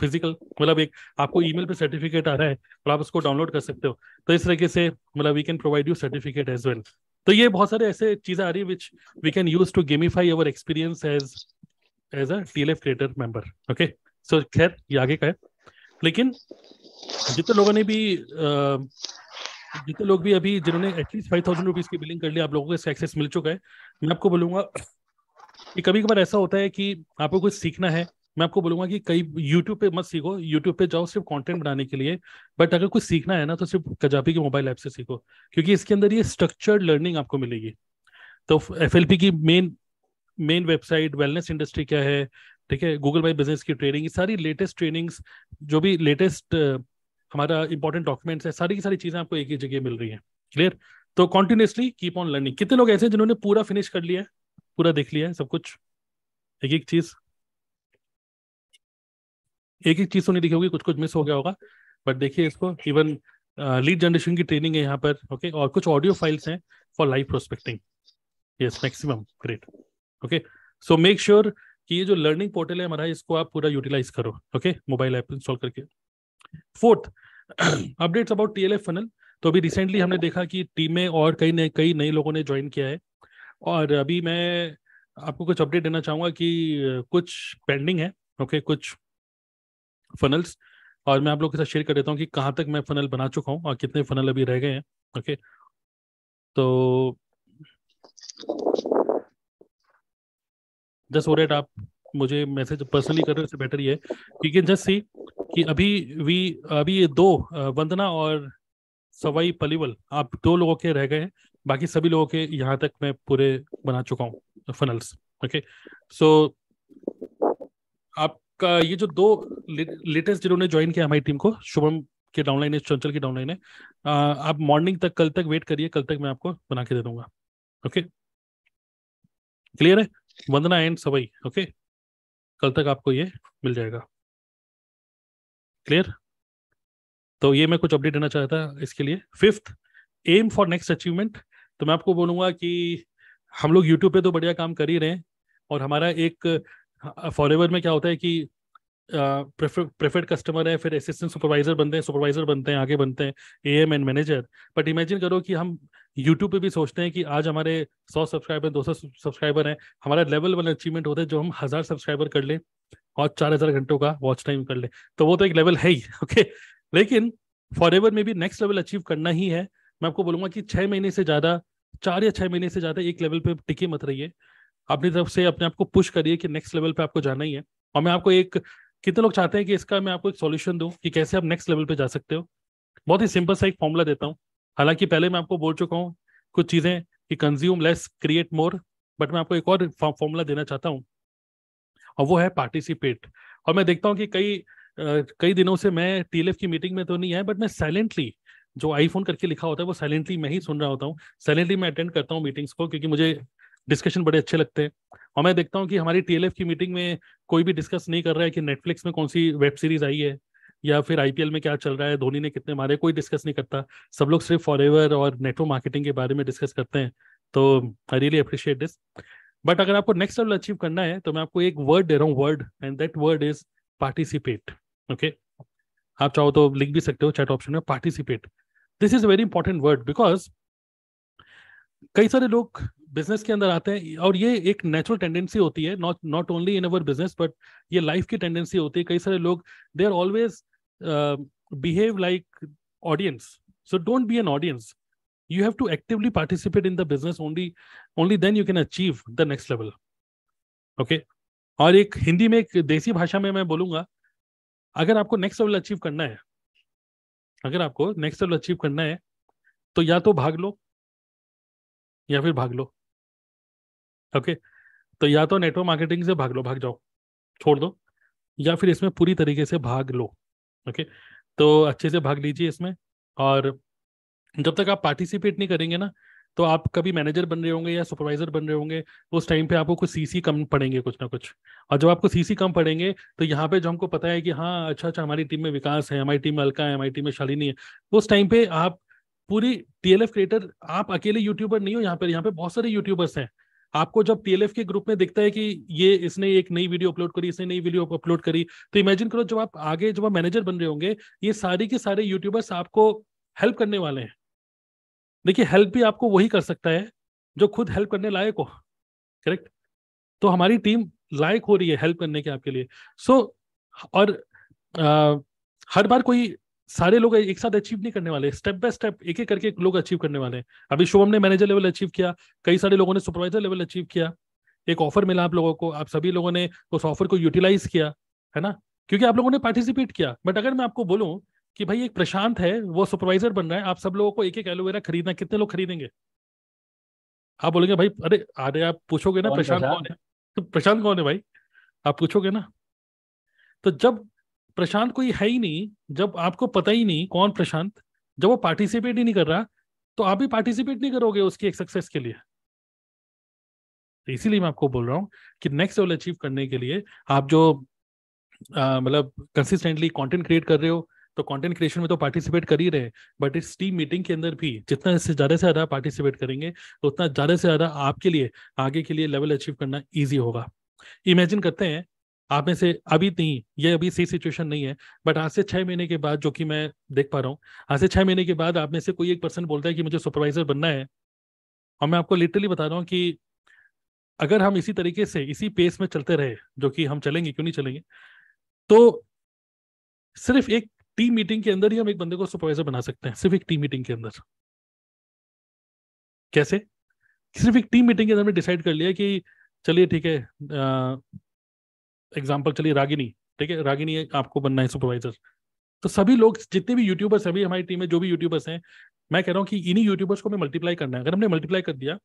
फिजिकल, मतलब एक आपको ईमेल पे सर्टिफिकेट आ रहा है और आप उसको डाउनलोड कर सकते हो। तो इस तरीके से, मतलब we can provide you certificate as well. तो ये बहुत सारे ऐसे चीजें आ रही है which we can use to gamify our experience as as a TLF creator member. Okay, so खैर ये आगे का है, लेकिन जितने लोगों ने भी जितने लोग भी अभी जिन्होंने एटलीस्ट फाइव थाउजेंड रुपीज की बिलिंग कर ली, आप लोगों को इसका एक्सेस मिल चुका है। मैं आपको बोलूँगा कि कभी कभार ऐसा होता है कि आपको कुछ सीखना है, मैं आपको बोलूँगा कि कई यूट्यूब पे मत सीखो, यूट्यूब पे जाओ सिर्फ कंटेंट बनाने के लिए, बट अगर कुछ सीखना है ना तो सिर्फ कजाबी के मोबाइल ऐप से सीखो, क्योंकि इसके अंदर ये स्ट्रक्चर्ड लर्निंग आपको मिलेगी। तो एफ एल पी की main main website, wellness industry क्या है, ठीक है, गूगल माई बिजनेस की ट्रेनिंग, सारी लेटेस्ट ट्रेनिंग्स, जो भी लेटेस्ट हमारा इंपॉर्टेंट डॉक्यूमेंट्स है, सारी की सारी चीजें आपको एक ही जगह मिल रही है। क्लियर? तो कॉन्टिन्यूसली कीप ऑन लर्निंग। कितने लोग ऐसे हैं जिन्होंने पूरा फिनिश कर लिया है, पूरा देख लिया है सब कुछ, एक एक चीज एक एक चीज तो नहीं दिखी होगी, कुछ कुछ मिस हो गया होगा, बट देखिए इसको। इवन लीड जनरेशन की ट्रेनिंग है यहाँ पर, ओके okay? और कुछ ऑडियो फाइल्स हैं for live prospecting. Yes, maximum great. Okay, so make sure कि ये जो लर्निंग पोर्टल है हमारा, इसको आप पूरा यूटिलाइज करो। ओके, मोबाइल ऐप इंस्टॉल करके। Fourth, updates about TLF funnel. तो अभी रिसेंटली हमने देखा कि टीमें और कई नए कई नए लोगों ने ज्वाइन किया है, और अभी मैं आपको कुछ अपडेट देना चाहूँगा कि कुछ पेंडिंग है, ओके, कुछ फनल्स, और मैं आप लोगों के साथ शेयर कर देता हूँ कि कहाँ तक मैं फनल बना चुका हूँ और कितने फनल अभी रह गए हैं। ओके, तो जस्ट ऑलराइट, आप मुझे मैसेज पर्सनली कर रहे हो इससे बेटर ये है, यू कैन जस्ट सी कि अभी वी अभी ये दो, वंदना और सवाई पलीवल, आप दो लोगों के रह गए हैं, बाकी सभी लोगों के यहाँ तक मैं पूरे बना चुका हूँ फनल्स। ओके, सो आपका ये जो दो लेटेस्ट जिन्होंने ज्वाइन किया हमारी टीम को, शुभम के डाउनलाइन है, चंचल की डाउनलाइन है। आ, आप मॉर्निंग तक, कल तक वेट करिए, कल तक मैं आपको बना के दे दूंगा। ओके क्लियर है वंदना एंड सवाई। ओके कल तक आपको ये मिल जाएगा। क्लियर? तो ये मैं कुछ अपडेट देना चाहता इसके लिए। Fifth, M for next achievement. तो मैं आपको बोलूँगा कि हम लोग यूट्यूब पे तो बढ़िया काम कर ही रहे हैं और हमारा एक फॉरेवर में क्या होता है कि प्रेफर्ड कस्टमर है, फिर असिस्टेंट सुपरवाइजर बनते हैं, सुपरवाइजर बनते हैं, आगे बनते हैं AM and manager. But imagine करो कि हम यूट्यूब पे भी सोचते हैं कि आज हमारे सौ सब्सक्राइबर, दो सौ सब्सक्राइबर हैं, हमारा लेवल वन अचीवमेंट होता है जो हम हज़ार सब्सक्राइबर कर लें और चार हज़ार घंटों का वॉच टाइम कर लें, तो वो तो एक लेवल है ही। ओके लेकिन फॉरेवर में भी नेक्स्ट लेवल अचीव करना ही है। मैं आपको बोलूँगा कि छः महीने से ज़्यादा, चार या छः महीने से ज़्यादा एक लेवल पे टिके मत रहिए, अपनी तरफ से अपने आप को पुश करिए कि नेक्स्ट लेवल पे आपको जाना ही है। और मैं आपको एक, कितने लोग चाहते हैं कि इसका मैं आपको एक सॉल्यूशन दूं कि कैसे आप नेक्स्ट लेवल पे जा सकते हो, बहुत ही सिंपल सा एक फॉर्मूला देता हूँ। हालांकि पहले मैं आपको बोल चुका हूँ कुछ चीज़ें कि consume less create more, but मैं आपको एक और फॉर्मूला देना चाहता हूँ और वो है पार्टिसिपेट। और मैं देखता हूँ कि कई कई दिनों से मैं टीएलएफ की मीटिंग में तो नहीं आया, बट मैं साइलेंटली जो आईफोन करके लिखा होता है वो साइलेंटली मैं ही सुन रहा होता हूँ, साइलेंटली मैं अटेंड करता हूँ मीटिंग्स को, क्योंकि मुझे डिस्कशन बड़े अच्छे लगते हैं। और मैं देखता हूँ कि हमारी टीएलएफ की मीटिंग में कोई भी डिस्कस नहीं कर रहा है कि नेटफ्लिक्स में कौन सी वेब सीरीज आई है या फिर आईपीएल में क्या चल रहा है, धोनी ने कितने मारे, कोई डिस्कस नहीं करता। सब लोग सिर्फ फॉरएवर और नेटवर्क मार्केटिंग के बारे में डिस्कस करते हैं। तो I really appreciate this. But अगर आपको नेक्स्ट लेवल अचीव करना है तो मैं आपको एक वर्ड दे रहा हूँ, word, and that word is participate. Okay आप चाहो तो लिख भी सकते हो चैट ऑप्शन में, participate. This is a very important word because कई सारे लोग बिजनेस के अंदर आते हैं और ये एक नेचुरल टेंडेंसी होती है, not not only in our business but ये लाइफ की टेंडेंसी होती है। कई सारे लोग they are always behave like audience, so don't be an audience, you have to actively participate in the business, only only then you can achieve the next level. Okay और एक हिंदी में, एक देसी भाषा में मैं बोलूँगा, अगर आपको नेक्स्ट लेवल अचीव करना है, अगर आपको नेक्स्ट लेवल अचीव करना है तो या तो भाग लो या फिर भाग लो। Okay okay? तो या तो नेटवर्क मार्केटिंग से भाग लो, भाग जाओ, छोड़ दो, या फिर इसमें पूरी तरीके से भाग लो। Okay okay? तो अच्छे से भाग लीजिए इसमें। और जब तक आप पार्टिसिपेट नहीं करेंगे ना तो आप कभी मैनेजर बन रहे होंगे या सुपरवाइजर बन रहे होंगे, उस टाइम पे आपको कुछ सीसी कम पड़ेंगे कुछ ना कुछ। और जब आपको सीसी कम पड़ेंगे तो यहाँ पे जो हमको पता है कि हाँ अच्छा अच्छा हमारी टीम में विकास है, हमारी टीम में हल्का है, हमारी टीम में शालिनी है, उस टाइम पे आप पूरी टीएलएफ क्रिएटर, आप अकेले यूट्यूबर नहीं हो, यहाँ पर यहाँ पे बहुत सारे यूट्यूबर्स हैं। आपको जब टीएलएफ के ग्रुप में दिखता है कि ये इसने एक नई वीडियो अपलोड करी, इसने नई वीडियो अपलोड करी, तो इमेजिन करो जब आप आगे, जब आप मैनेजर बन रहे होंगे, ये सारे के सारे यूट्यूबर्स आपको हेल्प करने वाले हैं। देखिए हेल्प भी आपको वही कर सकता है जो खुद हेल्प करने लायक हो, करेक्ट? तो हमारी टीम लायक हो रही है हेल्प करने के आपके लिए। सो so, और आ, हर बार कोई, सारे लोग एक साथ अचीव नहीं करने वाले, स्टेप बाय स्टेप एक एक करके लोग अचीव करने वाले हैं। अभी शुभम ने मैनेजर लेवल अचीव किया, कई सारे लोगों ने सुपरवाइजर लेवल अचीव किया, एक ऑफर मिला आप लोगों को, आप सभी लोगों ने उस ऑफर को यूटिलाइज किया, है ना, क्योंकि आप लोगों ने पार्टिसिपेट किया। बट अगर मैं आपको बोलूं कि भाई एक प्रशांत है, वो सुपरवाइजर बन रहा है, आप सब लोगों को एक एक एलोवेरा खरीदना, कितने लोग खरीदेंगे? आप बोलेंगे भाई अरे अरे आप पूछोगे ना प्रशांत कौन है, तो प्रशांत कौन है भाई आप पूछोगे ना। तो जब प्रशांत कोई है ही नहीं, जब आपको पता ही नहीं कौन प्रशांत, जब वो पार्टिसिपेट ही नहीं कर रहा, तो आप भी पार्टिसिपेट नहीं करोगे उसकी एक सक्सेस के लिए। इसीलिए मैं आपको बोल रहा हूँ कि नेक्स्ट लेवल अचीव करने के लिए आप जो मतलब कंसिस्टेंटली कंटेंट क्रिएट कर रहे हो, तो कंटेंट क्रिएशन में तो पार्टिसिपेट कर ही रहे, बट इस टीम मीटिंग के अंदर भी जितना से ज़्यादा से ज़्यादा पार्टिसिपेट करेंगे तो उतना ज़्यादा से ज़्यादा आपके लिए आगे के लिए लेवल अचीव करना ईजी होगा। इमेजिन करते हैं आप में से, अभी नहीं, ये अभी सही सिचुएशन नहीं है, बट आज से छः महीने के बाद, जो कि मैं देख पा रहा हूँ, आज से छः महीने के बाद आप में से कोई एक पर्सन बोलता है कि मुझे सुपरवाइजर बनना है। और मैं आपको लिटरली बता रहा हूँ कि अगर हम इसी तरीके से, इसी पेस में चलते रहे, जो कि हम चलेंगे, क्यों नहीं चलेंगे, तो सिर्फ एक टीम मीटिंग के अंदर ही हम एक बंदे को सुपरवाइजर बना सकते हैं। सिर्फ एक टीम मीटिंग के अंदर। कैसे? सिर्फ एक टीम मीटिंग के अंदर हमने डिसाइड कर लिया कि चलिए ठीक है, एग्जाम्पल चलिए रागिनी, ठीक है, रागिनी आपको बनना है सुपरवाइजर। तो सभी लोग जितने भी यूट्यूबर्स हैं, अभी हमारी टीम में जो भी यूट्यूबर्स हैं, मैं कह रहा हूँ कि इन्हीं यूट्यूबर्स को मैं मल्टीप्लाई करना है। अगर हमने मल्टीप्लाई कर दिया,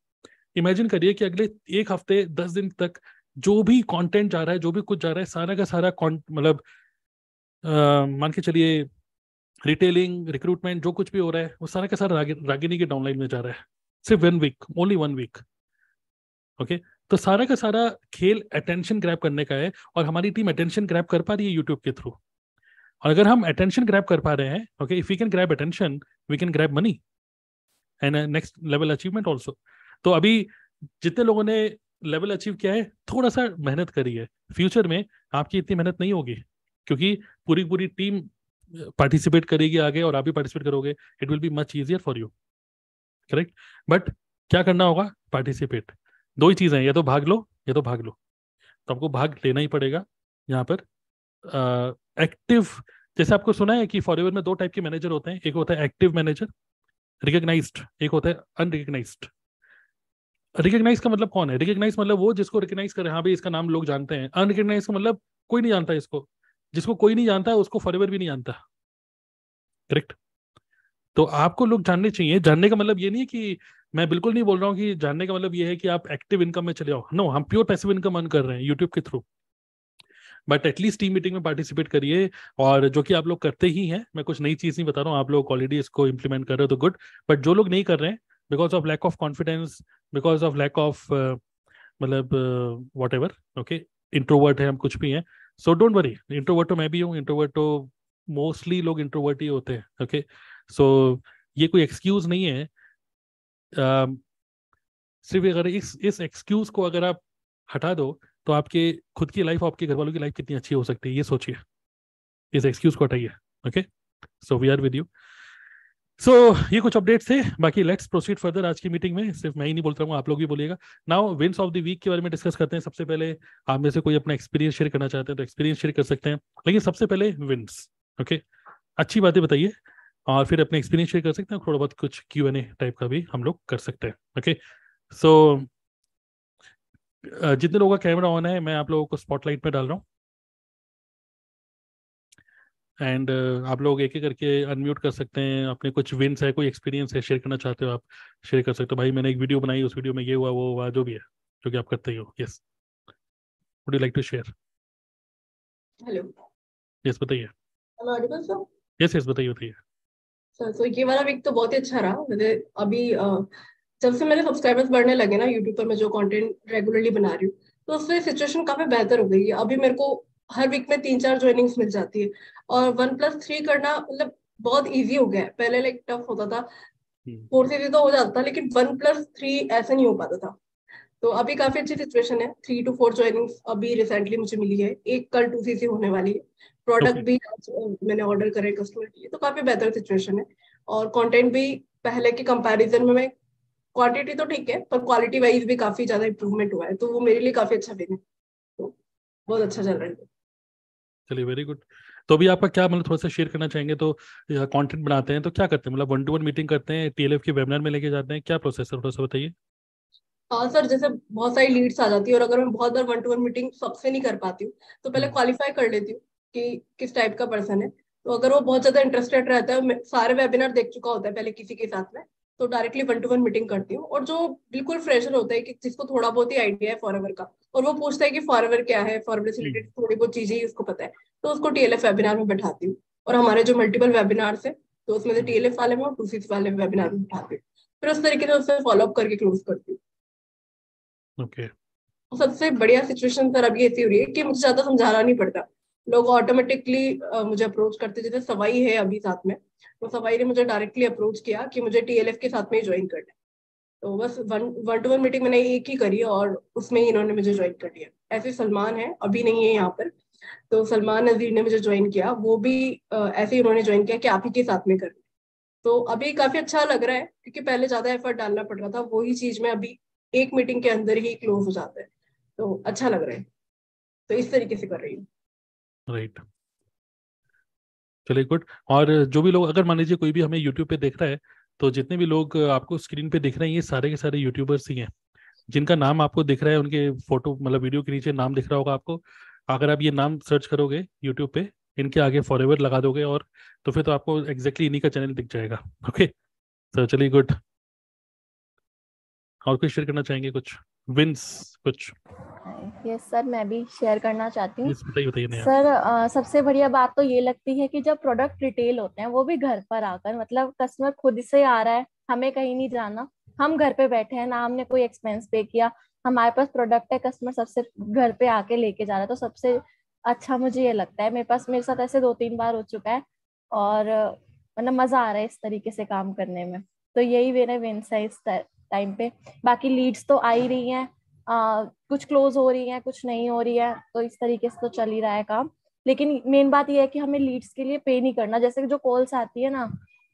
इमेजिन करिए कि अगले एक हफ्ते दस दिन तक जो भी कॉन्टेंट जा रहा है, जो भी कुछ जा रहा है, सारा का सारा मतलब मान के चलिए रिटेलिंग, रिक्रूटमेंट, जो कुछ भी हो रहा है वो सारा का सारा रागि, रागिनी के डाउनलाइन में जा रहा है, सिर्फ one week, only one week. Okay, तो सारा का सारा खेल अटेंशन ग्रैब करने का है, और हमारी टीम अटेंशन ग्रैब कर पा रही है यूट्यूब के थ्रू। और अगर हम अटेंशन ग्रैब कर पा रहे हैं, okay, if we can grab attention we can grab money and next level achievement also. तो अभी जितने लोगों ने लेवल अचीव किया है, थोड़ा सा मेहनत करी है, फ्यूचर में आपकी इतनी मेहनत नहीं होगी क्योंकि पूरी पूरी टीम पार्टिसिपेट करेगी आगे और आप भी पार्टिसिपेट करोगे। It will be much easier for you, correct. But क्या करना होगा, पार्टिसिपेट। दो ही चीज़ें हैं, या तो भाग लो या तो भाग लो। तो आपको भाग लेना ही पड़ेगा यहाँ पर। एक्टिव, जैसे आपको सुना है कि फॉरएवर में दो टाइप के मैनेजर होते हैं, एक होता है एक्टिव मैनेजर रिकग्नाइज्ड, एक होता है अनरिकग्नाइज्ड। रिकग्नाइज का मतलब कौन है? रिकग्नाइज मतलब वो जिसको रिकग्नाइज करे, हाँ भाई इसका नाम लोग जानते हैं। अनरिकग्नाइज का मतलब कोई नहीं जानता इसको, जिसको कोई नहीं जानता उसको फॉरएवर भी नहीं जानता, करेक्ट। तो आपको लोग जानने चाहिए। जानने का मतलब ये नहीं है कि, मैं बिल्कुल नहीं बोल रहा हूँ कि जानने का मतलब ये है कि आप एक्टिव इनकम में चले जाओ, नो, हम प्योर पैसिव इनकम अर्न कर रहे हैं यूट्यूब के through. But at least team meeting में पार्टिसिपेट करिए, और जो कि आप लोग करते ही हैं, मैं कुछ नई चीज़ नहीं बता रहा हूँ, आप लोग ऑलरेडी इसको इम्प्लीमेंट कर रहे हो तो गुड। बट जो लोग नहीं कर रहे हैं because of lack of confidence, because of lack of मतलब वॉट एवर, ओके, इंट्रोवर्ट है, हम कुछ भी हैं, सो डोंट वरी। इंट्रोवर्ट तो मैं भी हूँ, इंट्रोवर्ट तो मोस्टली लोग इंट्रोवर्ट ही होते हैं, ओके। सो ये कोई एक्सक्यूज़ नहीं है, uh, सिर्फ अगर इस इस एक्सक्यूज़ को अगर आप हटा दो तो आपके खुद की लाइफ, आपके घर वालों की लाइफ कितनी अच्छी हो सकती है, ये सोचिए। इस एक्सक्यूज़ को हटाइए, okay. So we are with you. So so, ये कुछ अपडेट्स थे, बाकी लेट्स प्रोसीड फर्दर। आज की मीटिंग में सिर्फ मैं ही नहीं बोलता हूँ, आप लोग भी बोलिएगा। Now wins of the week के बारे में डिस्कस करते हैं। सबसे पहले आप में से कोई अपना एक्सपीरियंस शेयर करना चाहते हैं तो एक्सपीरियंस शेयर कर सकते हैं, लेकिन सबसे पहले विंस, ओके, अच्छी बातें बताइए और फिर अपने एक्सपीरियंस शेयर कर सकते हैं। थोड़ा बहुत कुछ क्यू एंड ए टाइप का भी हम लोग कर सकते हैं, ओके। सो जितने लोगों का कैमरा ऑन है, मैं आप लोगों को स्पॉटलाइट में डाल रहा हूँ, एंड uh, आप लोग एक एक करके अनम्यूट कर सकते हैं। अपने कुछ विन्स है, कोई एक्सपीरियंस है शेयर करना चाहते हो आप, शेयर कर सकते हो। भाई मैंने एक वीडियो बनाई, उस वीडियो में ये हुआ वो हुआ, जो भी है, जो कि आप करते ही हो। Yes, would you like to share? Hello, yes बताइए। यस यस बताइए बताइए सर। सो ये वाला वीक तो बहुत ही अच्छा रहा। मुझे अभी uh, जब से मेरे सब्सक्राइबर्स बढ़ने लगे ना यूट्यूब पर, मैं जो कंटेंट रेगुलरली बना रही हूँ, तो उससे सिचुएशन काफी बेहतर हो गई है। अभी मेरे को हर वीक में तीन चार ज्वाइनिंग्स मिल जाती है, और वन प्लस थ्री करना मतलब बहुत इजी हो गया है। पहले लाइक टफ होता था, फोर से तो हो जाता था, लेकिन वन प्लस थ्री ऐसा नहीं हो पाता था। तो अभी काफी अच्छी सिचुएशन है, थ्री टू फोर ज्वाइनिंग्स अभी रिसेंटली मुझे मिली है। एक कल टू सी सी होने वाली है, प्रोडक्ट भी मैंने ऑर्डर करे कस्टमर के लिए, तो काफी बेहतर सिचुएशन है। और कॉन्टेंट भी पहले के कंपेरिजन में, क्वान्टिटी तो ठीक है पर क्वालिटी वाइज भी काफी ज्यादा इम्प्रूवमेंट हुआ है, तो वो मेरे लिए काफी अच्छा विन है। तो बहुत अच्छा चल रहा है। चलिए, वेरी गुड। तो अभी आपका क्या मतलब, थोड़ा सा शेयर करना चाहेंगे? तो कंटेंट बनाते हैं तो क्या करते हैं, मतलब वन टू वन मीटिंग करते हैं, टीएलएफ के वेबिनार में लेके जाते हैं, क्या प्रोसेस है, थोड़ा सा बताइए। हाँ सर, जैसे बहुत सारी लीड्स आ जाती है, और अगर मैं बहुत बार वन टू वन मीटिंग सबसे नहीं कर पाती हूँ तो पहले क्वालिफाई कर लेती हूँ कि किस टाइप का पर्सन है। तो अगर वो बहुत ज्यादा इंटरेस्टेड रहता है, सारे वेबिनार देख चुका होता है पहले किसी के साथ में, तो directly one to one meeting करती हूँ। और जो बिल्कुल फ्रेशर होता है, कि जिसको थोड़ा बहुत ही आइडिया है फॉरएवर का, और वो पूछता है कि फॉरएवर क्या है, फॉरएवर से रिलेटेड थोड़ी बहुत चीजें उसको पता है, तो उसको टीएलएफ वेबिनार में बैठाती हूँ। और हमारे जो मल्टीपल वेबिनार्स हैं, तो उसमें से टीएलएफ वाले में और टू सी सी वाले वेबिनार में बैठाती हूँ, फिर उस तरीके से उससे फॉलोअप करके क्लोज करती हूँ। okay. सबसे बढ़िया सिचुएशन सर अब ये ऐसी हो रही है कि मुझे ज्यादा समझाना नहीं पड़ता, लोग ऑटोमेटिकली मुझे अप्रोच करते। जैसे सवाई है अभी साथ में, तो सवाई ने मुझे डायरेक्टली अप्रोच किया कि मुझे टीएलएफ के साथ में ही ज्वाइन करना है, तो बस one one to one meeting मैंने एक ही करी और उसमें ही इन्होंने मुझे ज्वाइन कर लिया। ऐसे सलमान है, अभी नहीं है यहाँ पर, तो सलमान नजीर ने मुझे ज्वाइन किया, वो भी ऐसे ही उन्होंने ज्वाइन किया कि आप ही के साथ में करना। तो अभी काफी अच्छा लग रहा है क्योंकि पहले ज्यादा एफर्ट डालना पड़ रहा था, वही चीज में अभी एक मीटिंग के अंदर ही क्लोज हो जाता है, तो अच्छा लग रहा है। तो इस तरीके से कर रही हूँ, राइट right. चलिए गुड। और जो भी लोग, अगर मान लीजिए कोई भी हमें YouTube पे देख रहा है, तो जितने भी लोग आपको स्क्रीन पे दिख रहे हैं, ये सारे के सारे यूट्यूबर्स ही हैं जिनका नाम आपको दिख रहा है, उनके फोटो मतलब वीडियो के नीचे नाम दिख रहा होगा आपको। अगर आप ये नाम सर्च करोगे YouTube पे, इनके आगे फॉरएवर लगा दोगे और तो फिर तो आपको एग्जैक्टली इन्हीं का चैनल दिख जाएगा, ओके। तो चलिए गुड। और कुछ शेयर करना चाहेंगे कुछ? विंस कुछ? यस सर, मैं भी शेयर करना चाहती हूँ। सर आ, सबसे बढ़िया बात तो ये लगती है कि जब प्रोडक्ट रिटेल होते हैं वो भी घर पर आकर, मतलब कस्टमर खुद से आ रहा है, हमें कहीं नहीं जाना, हम घर पे बैठे हैं, ना हमने कोई एक्सपेंस पे किया, हमारे पास प्रोडक्ट है, कस्टमर सबसे घर पे आके लेके जा रहा है, तो सबसे अच्छा मुझे ये लगता है। मेरे पास मेरे साथ ऐसे दो तीन बार हो चुका है और मतलब मजा आ रहा है इस तरीके से काम करने में। तो यही मेरा विंस है इस टाइम पे। बाकी लीड्स तो आ ही रही हैं, आ, कुछ क्लोज हो रही हैं, कुछ नहीं हो रही है, तो इस तरीके से तो चल ही रहा है काम। लेकिन मेन बात यह है कि हमें लीड्स के लिए पे नहीं करना, जैसे कि जो कॉल्स आती है ना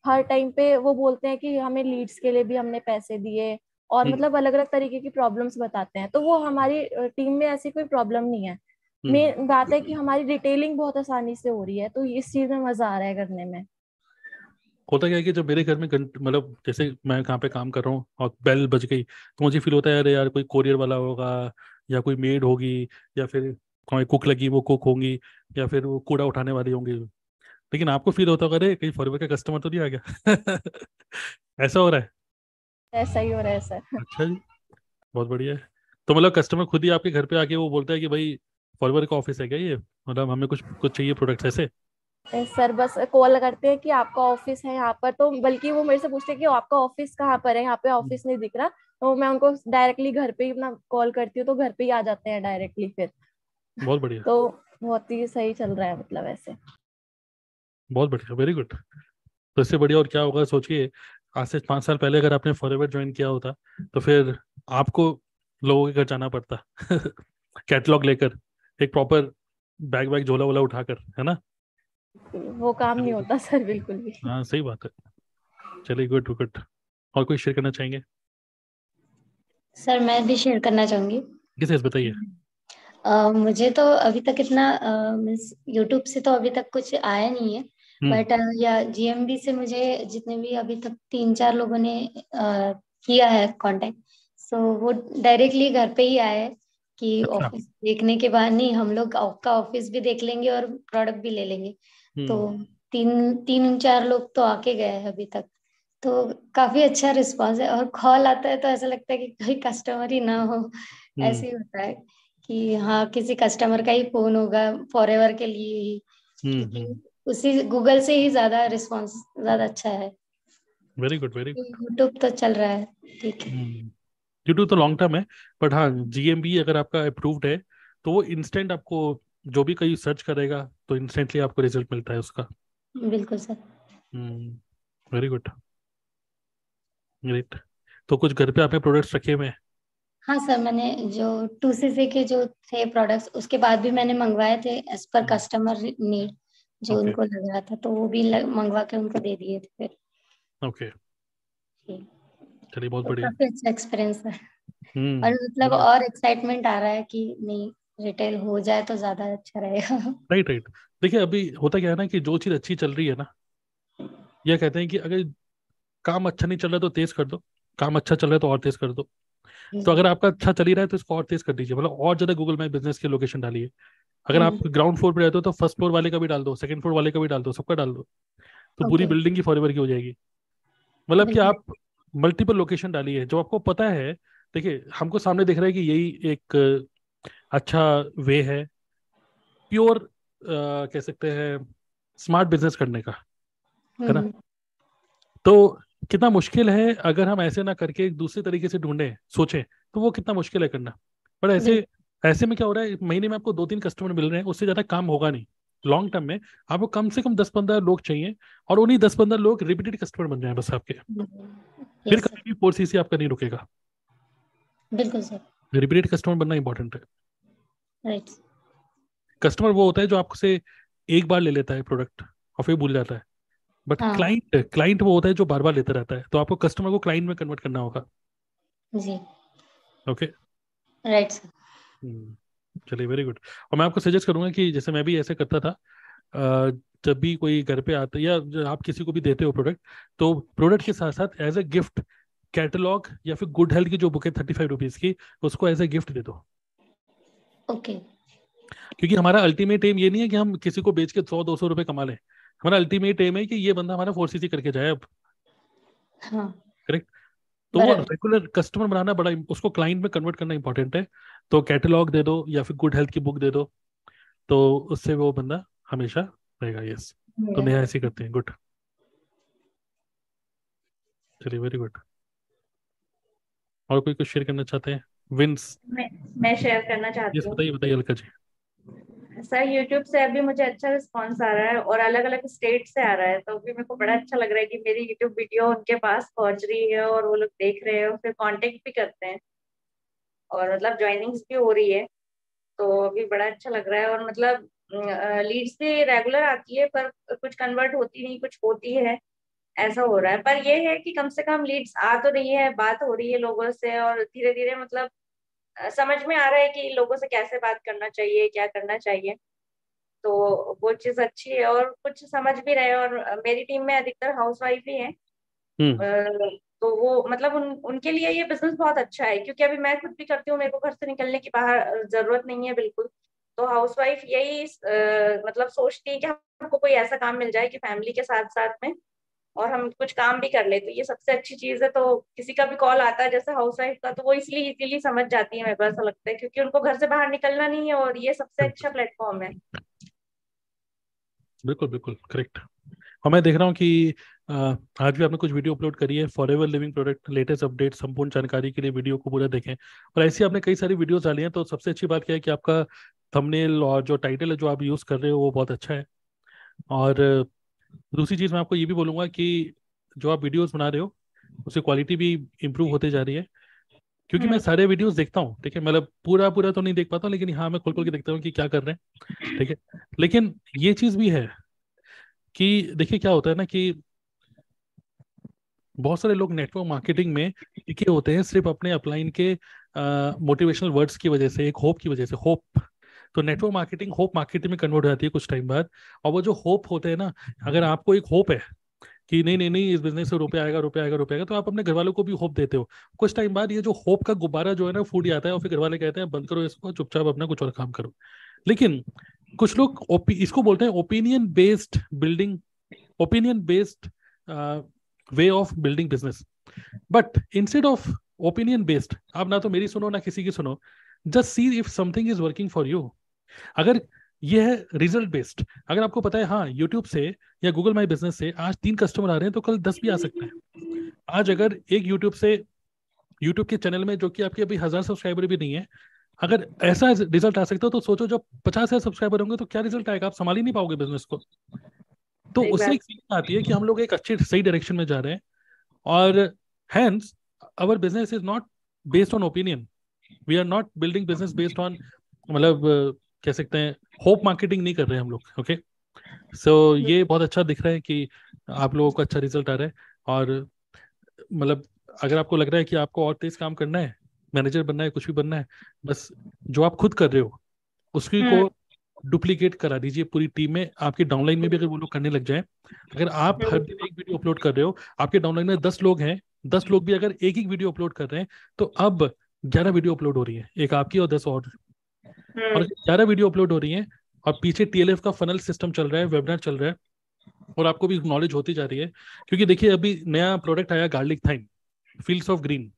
हर टाइम पे, वो बोलते हैं कि हमें लीड्स के लिए भी हमने पैसे दिए और मतलब अलग अलग तरीके की प्रॉब्लम्स बताते हैं, तो वो हमारी टीम में ऐसी कोई प्रॉब्लम नहीं है। मेन बात है कि हमारी रिटेलिंग बहुत आसानी से हो रही है, तो इस चीज में मजा आ रहा है करने में। होता क्या है कि जब मेरे घर में मतलब जैसे मैं कहाँ पे काम कर रहा हूँ और बेल बज गई तो मुझे फील होता है अरे यार कोई कोरियर वाला होगा या कोई मेड होगी या फिर कोई कुक लगी वो कुक होंगी या फिर वो कूड़ा उठाने वाली होंगी, लेकिन आपको फील होता होगा अरे कहीं फॉरवर का कस्टमर तो नहीं आ गया। ऐसा हो रहा है? ऐसा ही हो रहा है सर। अच्छा जी, बहुत बढ़िया। तो मतलब कस्टमर खुद ही आपके घर पे आके वो बोलता है कि भाई फॉरवर का ऑफिस है क्या ये, मतलब हमें कुछ कुछ चाहिए प्रोडक्ट ऐसे? सर बस कॉल करते हैं कि आपका ऑफिस है यहाँ पर, तो बल्कि वो मेरे से पूछते हैं कि आपका ऑफिस कहाँ पर है, यहाँ पे ऑफिस नहीं दिख रहा, तो मैं उनको डायरेक्टली घर पे ही अपना कॉल करती हूँ तो घर पे ही आ जाते हैं डायरेक्टली फिर। बहुत बढ़िया। तो बहुत ही सही चल रहा है, मतलब ऐसे। बहुत बढ़िया, वेरी गुड। तो इससे बढ़िया और क्या होगा, सोचिए आज से पाँच साल पहले अगर आपने फॉरएवर ज्वाइन किया होता तो फिर आपको लोगों के घर जाना पड़ता कैटलॉग लेकर, एक प्रॉपर बैग बैग झोला वोला उठाकर, है ना? वो काम नहीं होता सर बिल्कुल भी। हाँ सही बात है। चलिए गुड गुड। और कोई शेयर करना चाहेंगे? सर मैं भी शेयर करना चाहूंगी। किसे बताइए। uh, मुझे तो अभी तक इतना मींस uh, यूट्यूब से तो अभी तक कुछ आया नहीं है, बट uh, या जीएमबी से मुझे जितने भी अभी तक तीन चार लोगों ने uh, किया है कांटेक्ट, सो so, वो डायरेक्टली घर पे ही आया है कि ऑफिस अच्छा। देखने के बाद नहीं, हम लोग आपका ऑफिस भी देख लेंगे और प्रोडक्ट भी ले लेंगे, तो तीन तीन चार लोग तो आके गए हैं अभी तक, तो काफी अच्छा रिस्पांस है। और कॉल आता है तो ऐसा लगता है कि कोई कस्टमर ही ना हो, ऐसे ही होता है कि हाँ किसी कस्टमर का ही फोन होगा फॉरएवर के लिए ही, उसी गूगल से ही ज्यादा रिस्पांस ज्यादा अच्छा है। Very good very good. YouTube तो चल रहा है, ठीक है। यूट्यूब तो लॉन्ग टर्म है, बट हाँ जीएमबी अगर आपका अप्रूव्ड है तो वो इंस्टेंट आपको जो भी कहीं सर्च करेगा तो इंस्टेंटली आपको रिजल्ट मिलता है उसका। बिल्कुल सर। Very good great. तो कुछ घर पे आपने प्रोडक्ट्स रखे हुए हैं? हाँ सर, मैंने जो टू सीसी के जो थे प्रोडक्ट्स उसके बाद भी मैंने मंगवाए थे एज पर कस्टमर नीड, जो okay. उनको लग रहा था तो वो भी मंगवा के उनको दे दिए थे फिर। ओके चलिए बहुत बढ़िया, काफी अच्छा एक्सपीरियंस है और मतलब और एक्साइटमेंट आ रहा है कि नहीं रिटेल हो जाए तो ज्यादा अच्छा रहेगा। Right right. देखिए अभी होता क्या है ना कि जो चीज अच्छी चल रही है ना, यह कहते हैं कि अगर काम अच्छा नहीं चल रहा तो तेज कर दो, काम अच्छा चल रहा है तो और तेज कर दो। तो अगर आपका अच्छा चल ही रहा है तो इसको और तेज कर दीजिए, मतलब और ज्यादा गूगल माई बिजनेस की लोकेशन डालिए। अगर आप ग्राउंड फ्लोर पे रहते हो तो फर्स्ट फ्लोर वाले का भी डाल दो, सेकंड फ्लोर वाले का भी डाल दो, सबका डाल दो, तो पूरी बिल्डिंग की फॉरएवर की हो जाएगी। मतलब कि आप मल्टीपल लोकेशन डालिए जो आपको पता है। देखिए हमको सामने दिख रहा है कि यही एक अच्छा वे है प्योर आ, कह सकते हैं स्मार्ट बिजनेस करने का, है ना? तो कितना मुश्किल है अगर हम ऐसे ना करके एक दूसरे तरीके से ढूंढे सोचें तो वो कितना मुश्किल है करना। पर ऐसे ऐसे में क्या हो रहा है, महीने में आपको दो तीन कस्टमर मिल रहे हैं, उससे ज्यादा काम होगा नहीं। लॉन्ग टर्म में आपको कम से कम दस पंद्रह लोग चाहिए और उन्हीं दस पंद्रह लोग रिपीटेड कस्टमर बन जाए बस आपके, फिर कभी भी फोर सी सी आपका नहीं रुकेगा। बिल्कुल सर, रिपीटेड कस्टमर बनना इंपॉर्टेंट है। राइट। कस्टमर वो होता है जो आपसे एक बार ले लेता है प्रोडक्ट और फिर भूल जाता है, बट क्लाइंट क्लाइंट वो होता है जो बार बार लेता रहता है, तो आपको कस्टमर को क्लाइंट में कन्वर्ट करना होगा। जी ओके राइट सर। चलिए वेरी गुड। और मैं आपको सजेस्ट करूंगा कि जैसे मैं भी ऐसे करता था, जब भी कोई घर पे आता या आप किसी को भी देते हो प्रोडक्ट, तो प्रोडक्ट के साथ साथ एज ए गिफ्ट कैटलॉग या फिर गुड हेल्थ की जो बुक है थर्टी फाइव रुपीज की, उसको एज ए गिफ्ट दे दो। Okay. क्योंकि हमारा अल्टीमेट एम ये नहीं है कि हम किसी को बेच के सौ दो सौ रुपए कमा लें, हमारा अल्टीमेट एम है कि ये बंदा हमारा फोर सीसी करके जाए अब। हाँ। करेक्ट। तो वो रेगुलर कस्टमर बनाना बड़ा, उसको क्लाइंट में कन्वर्ट करना इंपॉर्टेंट है। तो कैटलॉग दे दो या फिर गुड हेल्थ की बुक दे दो, तो उससे वो बंदा हमेशा रहेगा। यस, तो नेहा ऐसे करते हैं। गुड, चलिए वेरी गुड। और कोई कुछ शेयर करना चाहते हैं? विंस, मैं, मैं शेयर करना चाहती हूँ। बताइए बताइए अलका जी। सर यूट्यूब से अभी मुझे अच्छा रिस्पांस आ रहा है और अलग अलग स्टेट से आ रहा है, तो अभी मेरे को बड़ा अच्छा लग रहा है कि मेरी यूट्यूब वीडियो उनके पास पहुंच रही है और वो लोग देख रहे हैं और फिर कांटेक्ट भी करते हैं और मतलब ज्वाइनिंग्स भी हो रही है, तो अभी बड़ा अच्छा लग रहा है। और मतलब लीड्स भी रेगुलर आती है पर कुछ कन्वर्ट होती नहीं, कुछ होती है, ऐसा हो रहा है। पर ये है कि कम से कम लीड्स आ तो रही है, बात हो रही है लोगों से और धीरे धीरे मतलब समझ में आ रहा है कि लोगों से कैसे बात करना चाहिए, क्या करना चाहिए, तो वो चीज अच्छी है और कुछ समझ भी रहे हैं। और मेरी टीम में अधिकतर हाउसवाइफ ही हैं, तो वो मतलब उन, उनके लिए ये बिजनेस बहुत अच्छा है, क्योंकि अभी मैं खुद भी करती हूँ, मेरे को घर से निकलने की बाहर जरूरत नहीं है बिल्कुल। तो हाउसवाइफ यही आ, मतलब सोचती है कि हमको कोई ऐसा काम मिल जाए कि फैमिली के साथ साथ में और हम कुछ काम भी कर ले, तो ये सबसे अच्छी चीज है। तो किसी का भी कॉल आता है जैसे हाउस वाइफ का, तो वो इसलिए इजीली समझ जाती है, मेरे को ऐसा लगता है, क्योंकि उनको घर से बाहर निकलना नहीं है और ये सबसे अच्छा प्लेटफॉर्म है। बिल्कुल बिल्कुल करेक्ट। और मैं देख रहा हूँ कि आज भी आपने कुछ वीडियो अपलोड करी है, forever living product latest update, संपूर्ण जानकारी के लिए वीडियो को पूरा देखें, और ऐसी आपने कई सारी वीडियोस डाली हैं। तो सबसे अच्छी बात क्या है कि आपका थंबनेल और जो टाइटल है जो आप यूज कर रहे हो वो बहुत अच्छा है। और दूसरी चीज़ मैं आपको ये भी बोलूँगा कि जो आप वीडियोस बना रहे हो उससे क्वालिटी भी इम्प्रूव होते जा रही है, क्योंकि मैं सारे वीडियोस देखता हूँ, ठीक है, मतलब पूरा पूरा तो नहीं देख पाता, लेकिन हाँ मैं खोल खोल के देखता हूँ कि क्या कर रहे हैं, ठीक है। लेकिन ये चीज़ भी है कि देखिए क्या होता है ना कि बहुत सारे लोग नेटवर्क मार्केटिंग में टिके होते हैं सिर्फ अपने अपलाइन के मोटिवेशनल वर्ड्स की वजह से, एक होप की वजह से। होप तो नेटवर्क मार्केटिंग होप मार्केटिंग में कन्वर्ट हो जाती है कुछ टाइम बाद, और वो जो होप होते हैं ना, अगर आपको एक होप है कि नहीं नहीं नहीं इस बिजनेस से रुपया आएगा रुपया आएगा रुपया आएगा, तो आप अपने घर वालों को भी होप देते हो। कुछ टाइम बाद ये जो होप का गुब्बारा जो है ना फूट जाता है, और फिर घर वाले कहते हैं बंद करो इसको, चुपचाप अपना कुछ और काम करो। लेकिन कुछ लोग इसको बोलते हैं opinion based building, opinion based way of building business. But instead of opinion based, आप ना तो मेरी सुनो ना किसी की सुनो, just see if something is working for you. अगर यह है रिजल्ट बेस्ड, अगर आपको पता है हाँ यूट्यूब से या गूगल माई बिजनेस से आज तीन कस्टमर आ रहे हैं तो कल दस भी आ सकते हैं। आज अगर एक यूट्यूब से, यूट्यूब के चैनल में जो कि आपके अभी हजार सब्सक्राइबर भी नहीं है, अगर ऐसा रिजल्ट आ सकता है तो सोचो जब पचास हजार सब्सक्राइबर होंगे तो क्या रिजल्ट आएगा, आप संभाल ही नहीं पाओगे बिजनेस को। तो उससे एक सीख आती है कि हम लोग एक अच्छे सही डायरेक्शन में जा रहे हैं, और hence our business is not based on opinion, we are not building business based on, मतलब कह सकते हैं होप मार्केटिंग नहीं कर रहे हैं हम लोग। ओके, सो ये बहुत अच्छा दिख रहा है कि आप लोगों को अच्छा रिजल्ट आ रहा है। और मतलब अगर आपको लग रहा है कि आपको और तेज काम करना है, मैनेजर बनना है, कुछ भी बनना है, बस जो आप खुद कर रहे हो उसकी को डुप्लीकेट करा दीजिए पूरी टीम में। आपके डाउनलाइन में भी अगर वो लोग करने लग जाए, अगर आप हर दिन एक वीडियो अपलोड कर रहे हो, आपके डाउनलाइन में दस लोग हैं, दस लोग भी अगर एक एक वीडियो अपलोड कर रहे हैं तो अब ग्यारह वीडियो अपलोड हो रही है, एक आपकी और दस और और ग्यारह वीडियो अपलोड हो रही हैं। और पीछे टीएलएफ का फनल सिस्टम चल रहा है, वेबिनार चल रहा है, और आपको भी नॉलेज होती जा रही है। क्योंकि देखिए अभी नया प्रोडक्ट आया garlic thyme, fields of green.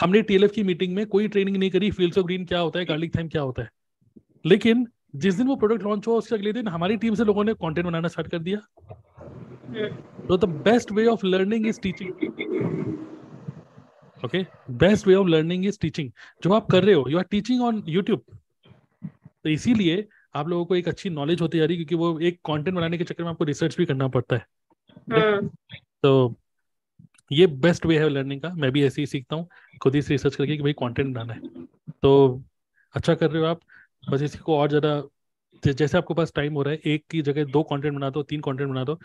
हमने टीएलएफ की मीटिंग में कोई ट्रेनिंग नहीं करी फील्ड्स ऑफ ग्रीन क्या होता है, गार्लिक थाइम क्या होता है, लेकिन जिस दिन वो प्रोडक्ट लॉन्च हुआ उसके अगले दिन हमारी टीम से लोगों ने कॉन्टेंट बनाना स्टार्ट कर दिया। तो the best way of learning is teaching. Okay, best way of learning is teaching. जो आप कर रहे हो, you are teaching on YouTube, तो इसीलिए आप लोगों को एक अच्छी नॉलेज होती जा रही है, क्योंकि वो एक कंटेंट बनाने के चक्कर में आपको रिसर्च भी करना पड़ता है। तो ये बेस्ट वे है लर्निंग का। मैं भी ऐसे ही सीखता हूँ खुद ही से रिसर्च करके कि भाई कंटेंट बनाना है। तो अच्छा कर रहे हो आप, बस इसी को और ज़्यादा, जैसे आपके पास टाइम हो रहा है, एक की जगह दो कंटेंट बना दो, तीन कंटेंट बना दो,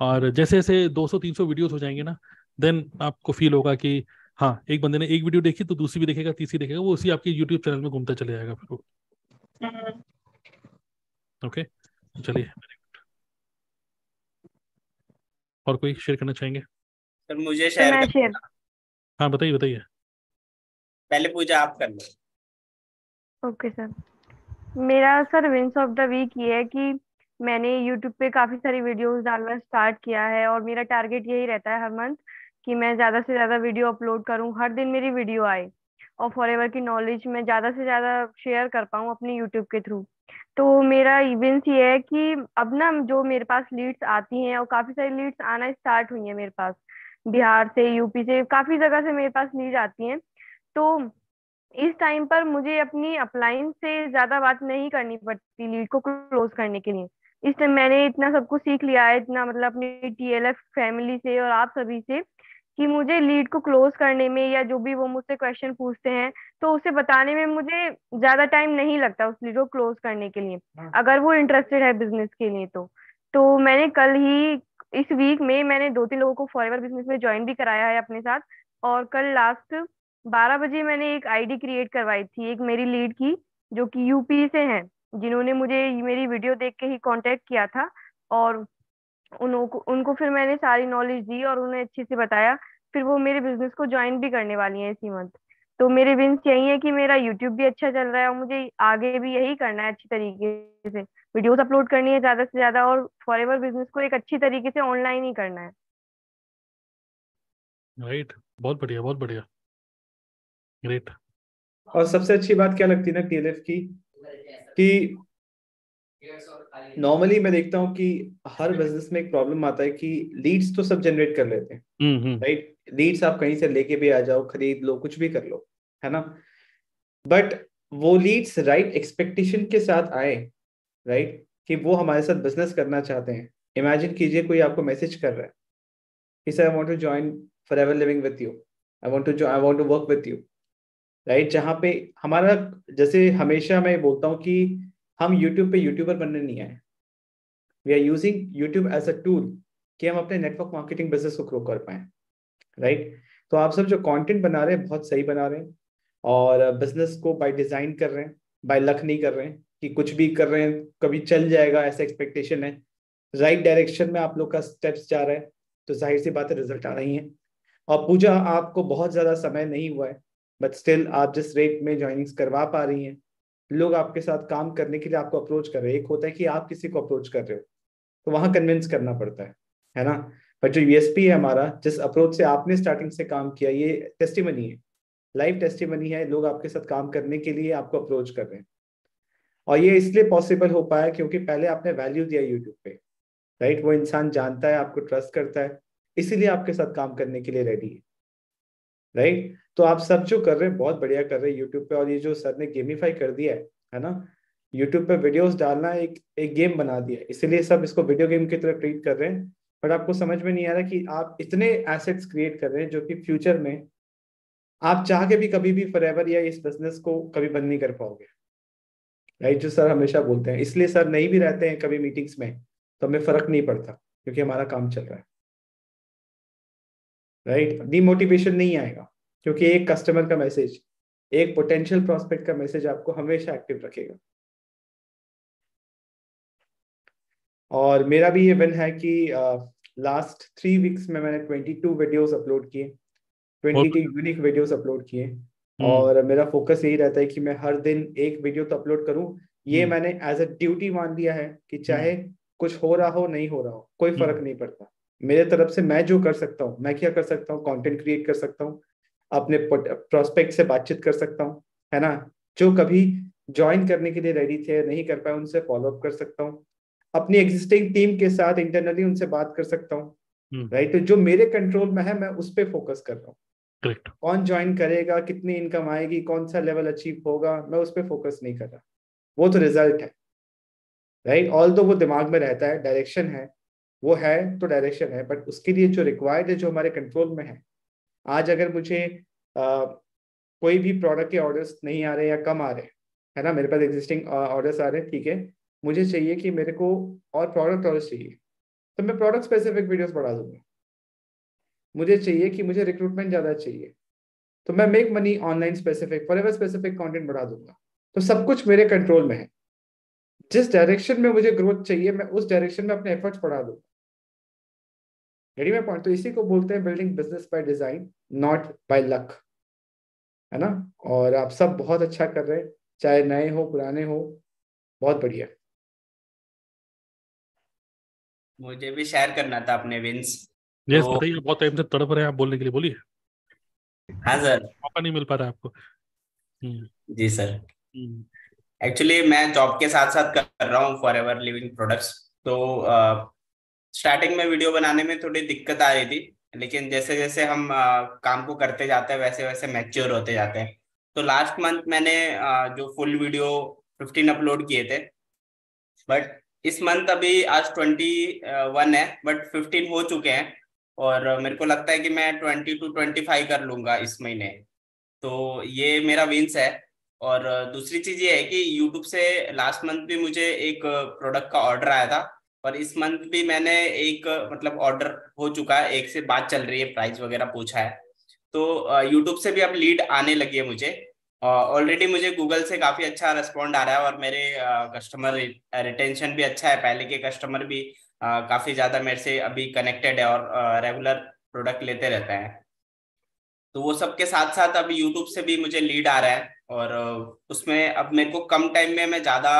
और जैसे जैसे दो सौ तीन सौ वीडियोज हो जाएंगे ना, देन आपको फील होगा कि हाँ एक बंदे ने एक वीडियो देखी तो दूसरी भी देखेगा, तीसरी देखेगा, वो उसी आपके यूट्यूब चैनल में घूमता चले जाएगा फिर वो। ओके, चलिए और कोई शेयर करना चाहेंगे? सर मुझे शेयर शेयर हाँ बताइए बताइए, पहले पूजा आप कर लो। ओके सर, मेरा sir wins of the week ये है कि मैंने यूट्यूब पे काफी सारी वीडियोस डालना स्टार्ट किया है, और मेरा टारगेट यही रहता है हर मंथ कि मैं ज़्यादा से ज़्यादा वीडियो अपलोड करूं, हर दिन मेरी वीडियो आए और फॉरएवर की नॉलेज मैं ज़्यादा से ज़्यादा शेयर कर पाऊं अपने यूट्यूब के थ्रू। तो मेरा इवेंट्स ये है कि अब ना जो मेरे पास लीड्स आती हैं और काफ़ी सारी लीड्स आना स्टार्ट हुई हैं मेरे पास, बिहार से, यूपी से, काफ़ी जगह से मेरे पास लीड आती हैं। तो इस टाइम पर मुझे अपनी अपलाइन से ज़्यादा बात नहीं करनी पड़ती लीड को क्लोज करने के लिए। इस टाइम मैंने इतना सब कुछ सीख लिया है, इतना मतलब अपनी टीएलएफ फैमिली से और आप सभी से, कि मुझे लीड को क्लोज करने में या जो भी वो मुझसे क्वेश्चन पूछते हैं तो उसे बताने में मुझे ज़्यादा टाइम नहीं लगता उस लीड को क्लोज करने के लिए, अगर वो इंटरेस्टेड है बिजनेस के लिए। तो तो मैंने कल ही इस वीक में मैंने दो तीन लोगों को फॉरएवर बिजनेस में ज्वाइन भी कराया है अपने साथ। और कल लास्ट बारह बजे मैंने एक आईडी क्रिएट करवाई थी एक मेरी लीड की, जो कि यूपी से हैं, जिन्होंने मुझे मेरी वीडियो देख के ही कांटेक्ट किया था। और उनको उनको फिर मैंने सारी नॉलेज दी और उन्हें अच्छे से बताया, फिर वो मेरे बिजनेस को ज्वाइन भी करने वाली हैं इसी मंथ। तो मेरे विंस यही है कि मेरा यूट्यूब भी अच्छा चल रहा है और मुझे आगे भी यही करना है, अच्छी तरीके से वीडियोस अपलोड करनी है ज़्यादा से ज़्यादा और फॉरएवर बिजनेस को एक अच्छी तरीके से ऑनलाइन ही करना है। राइट, बहुत बढ़िया, बहुत बढ़िया, ग्रेट। और सबसे अच्छी बात क्या लगती है ना टीएलएफ की, कि नॉर्मली मैं देखता हूँ कि हर बिजनेस में एक प्रॉब्लम आता है कि लीड्स तो सब जनरेट कर लेते हैं, राइट, लीड्स आप कहीं से लेके भी आ जाओ, खरीद लो, कुछ भी कर लो, है ना, बट वो लीड्स राइट एक्सपेक्टेशन के साथ आए, राइट, कि वो हमारे साथ बिजनेस करना चाहते हैं। इमेजिन कीजिए कोई आपको मैसेज कर रहा है कि sir I want to join forever living with you, I want to I want to work with you, right, जहाँ पे हमारा, जैसे हमेशा मैं बोलता हूँ कि हम यूट्यूब पे यूट्यूबर बनने नहीं आए, we are using YouTube as a tool कि हम अपने नेटवर्क मार्केटिंग बिजनेस को ग्रो कर पाए, राइट। तो आप सब जो कंटेंट बना रहे हैं बहुत सही बना रहे हैं और बिजनेस को बाय डिजाइन कर रहे हैं, बाय लक नहीं कर रहे हैं कि कुछ भी कर रहे हैं कभी चल जाएगा, ऐसा एक्सपेक्टेशन है। राइट डायरेक्शन में आप लोग का स्टेप्स जा रहा है तो जाहिर सी बात है रिजल्ट आ रही है। और पूजा, आपको बहुत ज्यादा समय नहीं हुआ है बट स्टिल आप जिस रेट में ज्वाइनिंग्स करवा पा रही हैं, लोग आपके साथ काम करने के लिए आपको अप्रोच कर रहे हैं। एक होता है कि आप किसी को अप्रोच कर रहे हो तो वहाँ कन्विंस करना पड़ता है, है ना, बट जो यूएसपी है हमारा, जिस अप्रोच से आपने स्टार्टिंग से काम किया, ये टेस्टिमनी है, लाइव टेस्टिमनी है, लोग आपके साथ काम करने के लिए आपको अप्रोच कर रहे हैं। और ये इसलिए पॉसिबल हो पाया क्योंकि पहले आपने वैल्यू दिया यूट्यूब पे, राइट, वो इंसान जानता है, आपको ट्रस्ट करता है, इसीलिए आपके साथ काम करने के लिए रेडी है, राइट। तो आप सब जो कर रहे हैं बहुत बढ़िया कर रहे हैं यूट्यूब पे। और ये जो सर ने गेमिफाई कर दिया है, है ना, यूट्यूब पे वीडियोस डालना एक एक गेम बना दिया है, इसीलिए सब इसको वीडियो गेम की तरह ट्रीट कर रहे हैं। बट आपको समझ में नहीं आ रहा कि आप इतने एसेट्स क्रिएट कर रहे हैं जो कि फ्यूचर में आप चाह के भी कभी भी फॉरएवर या इस बिजनेस को कभी बंद नहीं कर पाओगे, राइट, जो सर हमेशा बोलते हैं। इसलिए सर नहीं भी रहते हैं कभी मीटिंग्स में तो हमें फर्क नहीं पड़ता क्योंकि हमारा काम चल रहा है, राइट, डिमोटिवेशन नहीं आएगा क्योंकि एक कस्टमर का मैसेज, एक पोटेंशियल प्रोस्पेक्ट का मैसेज आपको हमेशा एक्टिव रखेगा। और मेरा भी ये विन है कि लास्ट थ्री वीक्स में मैंने बाईस वीडियोस अपलोड किए, बाईस यूनिक वीडियोस अपलोड किए। और मेरा फोकस यही रहता है कि मैं हर दिन एक वीडियो तो अपलोड करूं। ये मैंने एज अ ड्यूटी मान लिया है कि चाहे कुछ हो रहा हो नहीं हो रहा हो, कोई फर्क नहीं पड़ता। मेरे तरफ से मैं जो कर सकता हूँ, मैं क्या कर सकता हूँ, कंटेंट क्रिएट कर सकता हूँ, अपने प्रोस्पेक्ट से बातचीत कर सकता हूँ, है ना, जो कभी ज्वाइन करने के लिए रेडी थे नहीं कर पाए उनसे फॉलोअप कर सकता हूँ, अपनी एग्जिस्टिंग टीम के साथ इंटरनली उनसे बात कर सकता हूँ, राइट। तो जो मेरे कंट्रोल में है मैं उस पर फोकस कर रहा हूँ, करेक्ट। कौन ज्वाइन करेगा, कितनी इनकम आएगी, कौन सा लेवल अचीव होगा, मैं उस पर फोकस नहीं कर रहा, वो तो रिजल्ट है, राइट। ऑल दो वो दिमाग में रहता है, डायरेक्शन है, वो है तो डायरेक्शन है, बट उसके लिए जो रिक्वायर्ड है, जो हमारे कंट्रोल में है। आज अगर मुझे आ, कोई भी प्रोडक्ट के ऑर्डर्स नहीं आ रहे या कम आ रहे, है ना, मेरे पास एग्जिस्टिंग ऑर्डर्स आ रहे हैं, ठीक है, मुझे चाहिए कि मेरे को और प्रोडक्ट ऑर्डर्स चाहिए तो मैं प्रोडक्ट स्पेसिफिक वीडियोस बढ़ा दूंगा। मुझे चाहिए कि मुझे रिक्रूटमेंट ज़्यादा चाहिए तो मैं make money online specific, forever specific content बढ़ा दूंगा। तो सब कुछ मेरे कंट्रोल में है। जिस डायरेक्शन में मुझे ग्रोथ चाहिए मैं उस डायरेक्शन में अपने एफर्ट्स बढ़ा दूंगा। रेडी में पॉइंट, तो इसी को बोलते हैं building business by design, not by luck, है ना। और आप सब बहुत अच्छा कर रहे हैं, चाहे नए हो पुराने हो, बहुत बढ़िया। मुझे भी शेयर करना था अपने विंस, यस yes, बताइए, बहुत टाइम से तड़प रहे हैं आप बोलने के लिए, बोलिए। हाँ सर, मौका नहीं मिल पा रहा आपको। जी सर, एक्चुअली मैं जॉब के साथ साथ कर रहा हूँ फॉरएवर लिविंग प्रोडक्ट्स। तो स्टार्टिंग uh, में वीडियो बनाने में थोड़ी दिक्कत आ रही थी, लेकिन जैसे जैसे हम आ, काम को करते जाते हैं वैसे वैसे मैच्योर होते जाते हैं। तो लास्ट मंथ मैंने आ, जो फुल वीडियो फिफ्टीन अपलोड किए थे, बट इस मंथ अभी आज ट्वेंटी वन है, बट फिफ्टीन हो चुके हैं और मेरे को लगता है कि मैं ट्वेंटी टू ट्वेंटी फाइव कर लूँगा इस महीने। तो ये मेरा विंस है। और दूसरी चीज़ ये है कि यूट्यूब से लास्ट मंथ भी मुझे एक प्रोडक्ट का ऑर्डर आया था, और इस मंथ भी मैंने एक मतलब ऑर्डर हो चुका है, एक से बात चल रही है, प्राइस वगैरह पूछा है। तो यूट्यूब से भी अब लीड आने लगी है मुझे। ऑलरेडी मुझे गूगल से काफ़ी अच्छा रिस्पॉन्ड आ रहा है और मेरे कस्टमर रिटेंशन भी अच्छा है। पहले के कस्टमर भी काफ़ी ज़्यादा मेरे से अभी कनेक्टेड है और रेगुलर प्रोडक्ट लेते रहते हैं। तो वो सब के साथ साथ अब यूट्यूब से भी मुझे लीड आ रहा है, और उसमें अब मेरे को कम टाइम में मैं ज़्यादा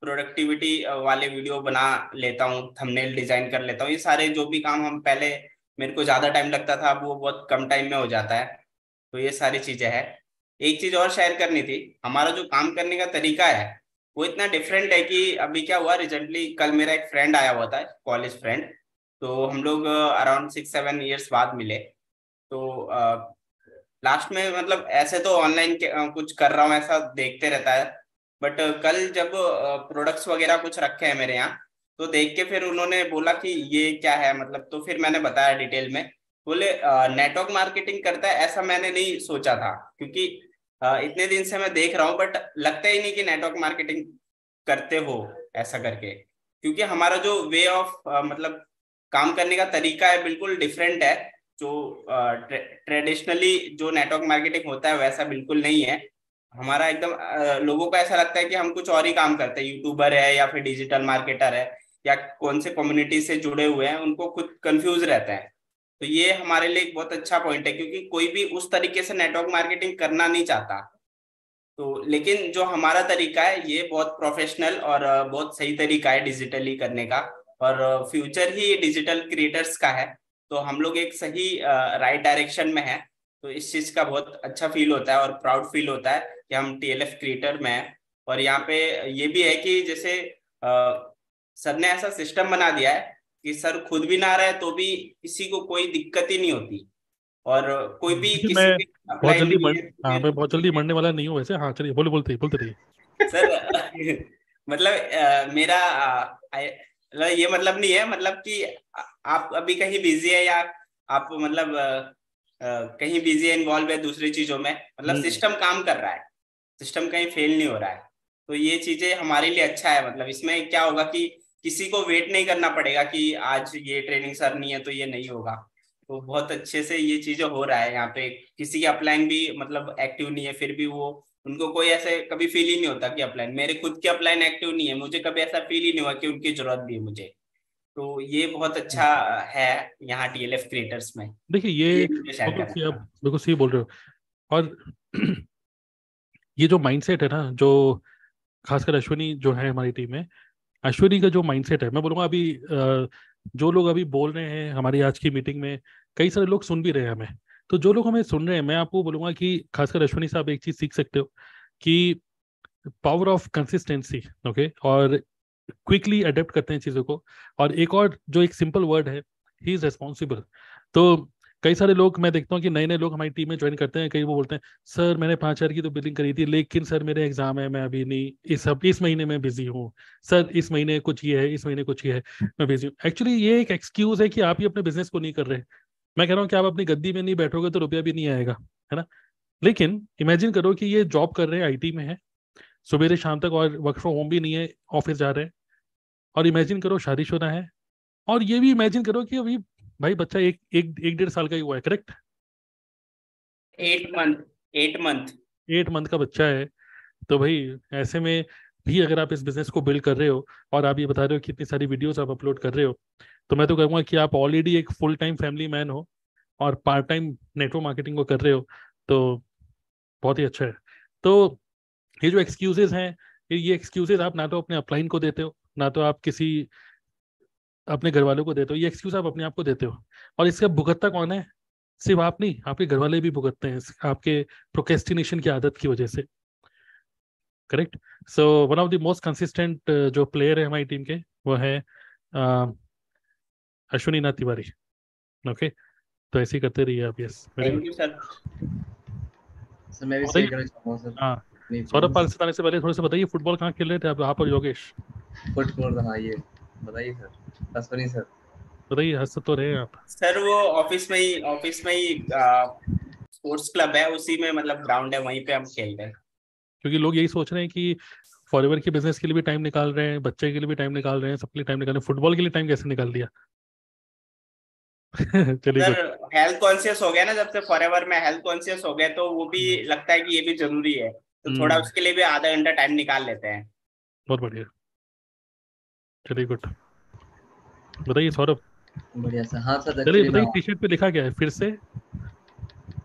प्रोडक्टिविटी वाले वीडियो बना लेता हूँ, थंबनेल डिजाइन कर लेता हूँ। ये सारे जो भी काम हम पहले मेरे को ज़्यादा टाइम लगता था, अब वो बहुत कम टाइम में हो जाता है। तो ये सारी चीज़ें हैं। एक चीज़ और शेयर करनी थी, हमारा जो काम करने का तरीका है वो इतना डिफरेंट है कि अभी क्या हुआ, रिसेंटली कल मेरा एक फ्रेंड आया हुआ था, कॉलेज फ्रेंड। तो हम लोग अराउंड सिक्स सेवन ईयर्स बाद मिले। तो लास्ट में मतलब ऐसे तो ऑनलाइन कुछ कर रहा हूँ ऐसा देखते रहता है, बट कल जब प्रोडक्ट्स वगैरह कुछ रखे हैं मेरे यहाँ, तो देख के फिर उन्होंने बोला कि ये क्या है मतलब। तो फिर मैंने बताया डिटेल में, बोले नेटवर्क मार्केटिंग करता है, ऐसा मैंने नहीं सोचा था, क्योंकि इतने दिन से मैं देख रहा हूँ बट लगता ही नहीं कि नेटवर्क मार्केटिंग करते हो ऐसा करके, क्योंकि हमारा जो वे ऑफ मतलब काम करने का तरीका है बिल्कुल डिफरेंट है। जो ट्रेडिशनली जो नेटवर्क मार्केटिंग होता है वैसा बिल्कुल नहीं है हमारा एकदम। लोगों को ऐसा लगता है कि हम कुछ और ही काम करते हैं, यूट्यूबर है या फिर डिजिटल मार्केटर है या कौन से कम्युनिटी से जुड़े हुए हैं, उनको खुद कंफ्यूज रहते हैं। तो ये हमारे लिए एक बहुत अच्छा पॉइंट है, क्योंकि कोई भी उस तरीके से नेटवर्क मार्केटिंग करना नहीं चाहता। तो लेकिन जो हमारा तरीका है ये बहुत प्रोफेशनल और बहुत सही तरीका है डिजिटली करने का, और फ्यूचर ही डिजिटल क्रिएटर्स का है। तो हम लोग एक सही राइट डायरेक्शन में है, तो इस चीज़ का बहुत अच्छा फील होता है और प्राउड फील होता है कि हम टीएलएफ क्रिएटर में हैं। और यहाँ पे ये भी है कि जैसे सर ने ऐसा सिस्टम बना दिया है कि सर खुद भी ना रहे तो भी किसी को कोई दिक्कत ही नहीं होती, और कोई भी किसी मैं बहुत जल्दी मर, आ, मैं बहुत जल्दी मरने वाला नहीं हूँ वैसे। हाँ चलिए बोल बोलते बोलते रहिए सर। मतलब आ, मेरा आ, ये मतलब नहीं है मतलब कि आप अभी कहीं बिजी है या आप मतलब Uh, कहीं बिजी इन्वॉल्व है दूसरी चीजों में, मतलब सिस्टम काम कर रहा है, सिस्टम कहीं फेल नहीं हो रहा है। तो ये चीजें हमारे लिए अच्छा है। मतलब इसमें क्या होगा कि किसी को वेट नहीं करना पड़ेगा कि आज ये ट्रेनिंग सर नहीं है तो ये नहीं होगा। तो बहुत अच्छे से ये चीजें हो रहा है। यहाँ पे किसी की अपलाइन भी मतलब एक्टिव नहीं है, फिर भी वो उनको कोई ऐसे कभी फील ही नहीं होता कि अपलाइन। मेरे खुद की अपलाइन एक्टिव नहीं है, मुझे कभी ऐसा फील ही नहीं हुआ कि उनकी जरूरत भी है मुझे। तो ये बहुत अच्छा है यहाँ टीएलएफ क्रिएटर्स में। देखिए ये बिल्कुल सही बोल रहे हो, और ये जो माइंडसेट है ना, जो खासकर अश्विनी जो है हमारी टीम में, अश्विनी का जो माइंडसेट है, मैं बोलूँगा अभी जो लोग अभी बोल रहे हैं हमारी आज की मीटिंग में, कई सारे लोग सुन भी रहे हैं हमें। तो जो लोग हमें सुन रहे हैं, मैं आपको बोलूँगा कि खासकर अश्विनी साहब एक चीज़ सीख सकते हो कि पावर ऑफ कंसिस्टेंसी, ओके, और क्विकली अडेप्ट करते हैं चीज़ों को। और एक और जो एक सिंपल वर्ड है, ही इज़ रेस्पॉन्सिबल। तो कई सारे लोग मैं देखता हूँ कि नए नए लोग हमारी टीम में ज्वाइन करते हैं, कई वो बोलते हैं सर मैंने पाँच हज़ार की तो बिलिंग करी थी, लेकिन सर मेरे एग्जाम है, मैं अभी नहीं, इस हफ्ते इस महीने में बिजी हूँ सर, इस महीने कुछ ये है, इस महीने कुछ ये है, मैं बिजी हूँ। एक्चुअली ये एक एक्सक्यूज़ है कि आप ही अपने बिजनेस को नहीं कर रहे। मैं कह रहा हूँ कि आप अपनी गद्दी में नहीं बैठोगे तो रुपया भी नहीं आएगा, है ना। लेकिन इमेजिन करो कि ये जॉब कर रहे हैं, आई टी में है सुबह शाम तक, और वर्क फ्रॉम होम भी नहीं है, ऑफिस जा रहे हैं। और इमेजिन करो शादीशुदा है, और ये भी इमेजिन करो कि अभी भाई बच्चा एक एक एक डेढ़ साल का ही हुआ है, correct, eight month eight month eight month का बच्चा है। तो भाई ऐसे में भी अगर आप इस बिजनेस को बिल्ड कर रहे हो और आप ये बता रहे हो कि इतनी सारी वीडियोस आप अपलोड कर रहे हो, तो मैं तो कहूँगा कि आप ऑलरेडी एक फुल टाइम फैमिली मैन हो और पार्ट टाइम नेटवर्क मार्केटिंग को कर रहे हो, तो बहुत ही अच्छा है। तो ये जो एक्सक्यूजेज हैं, ये एक्सक्यूजेज आप ना तो अपने अपलाइन को देते हो, ना तो आप किसी अपने घर वालों को देते हो, ये एक्सक्यूज आप अपने आप को देते हो, और इसका भुगतता कौन है? सिर्फ आप नहीं, आपके घर वाले भी भुगतते हैं आपके प्रोक्रेस्टिनेशन की आदत की वजह से। Correct. So one of the most consistent जो प्लेयर है हमारी टीम के वो है अश्विनी ना तिवारी। ओके, तो ऐसे ही करते रहिए आप। Yes, thank you sir. Sir मैं भी सही करना चाहूंगा सर। हां, सौरभ पाल से आने से पहले थोड़ा सा बताइए, फुटबॉल कहां खेल रहे थे आप, आप और योगेश? फुटबॉल हां, ये बताइए सर। अश्विनी सर बताइए। हंस तो रहे आप सर। वो ऑफिस में ही ऑफिस में ही स्पोर्ट्स क्लब है, उसी में मतलब ग्राउंड है, वहीं पे हम खेल रहे हैं, क्योंकि लोग यही सोच रहे हैं कि फॉरएवर के बिजनेस के लिए भी टाइम निकाल रहे हैं, बच्चे के लिए भी टाइम निकाल रहे हैं, सबके लिए टाइम निकाल रहे हैं, फुटबॉल के लिए टाइम कैसे निकाल दिया? चलिए सर, हेल्थ कॉन्शियस हो गया ना, जब से फॉरएवर में हेल्थ कॉन्शियस हो गया तो वो भी लगता है कि ये भी जरूरी है, तो थोड़ा उसके लिए भी आधा घंटा टाइम निकाल लेते हैं। बहुत बढ़िया, चलिए गुड। बताइए सौरभ। बढ़िया सर। हाँ सर, चलिए बताइए, टी शर्ट पे लिखा क्या है? फिर से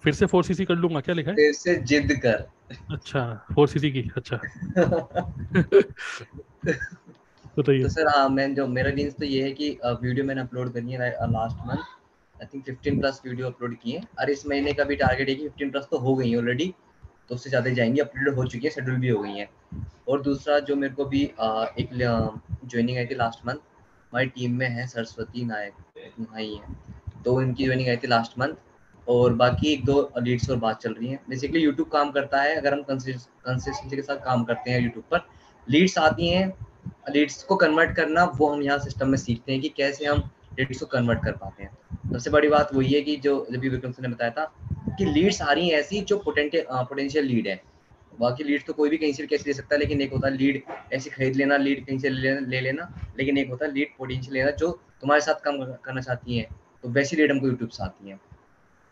फिर से फोर सीसी कर लूंगा क्या लिखा है? फिर से जिद कर। अच्छा, फोर सीसी की। अच्छा बताइए। तो सर हाँ, मैं जो मेरा मींस तो ये है कि वीडियो मैंने अपलोड करनी है लास्ट मंथ, आई थिंक पंद्रह प्लस वीडियो अपलोड किए हैं, और इस महीने का भी टारगेट है कि पंद्रह प्लस तो हो गई है ऑलरेडी, तो उससे ज़्यादा जाएंगी, अपलोड हो चुकी है, शेड्यूल भी हो गई है। और दूसरा जो मेरे को भी आ, एक ज्वाइनिंग आई थी लास्ट मंथ, हमारी टीम में है सरस्वती नायक भाई हैं, तो इनकी ज्वाइनिंग आई थी लास्ट मंथ, और बाकी एक दो लीड्स और बात चल रही है। बेसिकली यूट्यूब काम करता है, अगर हम कंसिस्टेंसी के साथ काम करते हैं यूट्यूब पर, लीड्स आती हैं, लीड्स को कन्वर्ट करना वो हम यहाँ सिस्टम में सीखते हैं कि कैसे हम लीड्स को कन्वर्ट कर पाते हैं। सबसे बड़ी बात वही है कि जो जब भी विक्रम सर ने बताया था कि लीड्स आ रही हैं ऐसी जो पोटेंशियल लीड है, बाकी लीड तो कोई भी कहीं से भी कैसे ले सकता है, लेकिन एक होता है लीड ऐसे खरीद लेना, लीड कहीं से ले, ले लेना, लेकिन एक होता है लीड पोटेंशियल लेना जो तुम्हारे साथ काम करना चाहती है, तो वैसी लीड हमको यूट्यूब से आती है।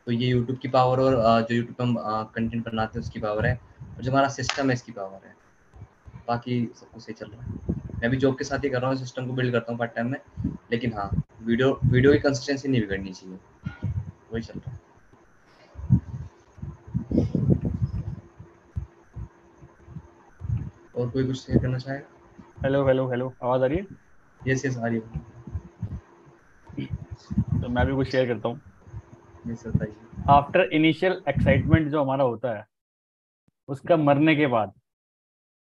तो ये यूट्यूब की पावर और जो यूट्यूब पर हम कंटेंट बनाते हैं उसकी पावर है, और जो हमारा सिस्टम है इसकी पावर है। बाकी सब कुछ सही चल रहा है, मैं भी जॉब के साथ ही कर रहा हूँ, सिस्टम को बिल्ड करता हूँ पार्ट टाइम में, लेकिन हाँ वीडियो वीडियो की कंसिस्टेंसी नहीं बिगड़नी चाहिए, वही चल रहा है। और कोई कुछ शेयर करना चाहेगा? हेलो हेलो हेलो, आवाज़ आ रही है? यस यस आ रही है। तो मैं भी कुछ शेयर करता हूँ। आफ्टर इनिशियल एक्साइटमेंट जो हमारा होता है उसका मरने के बाद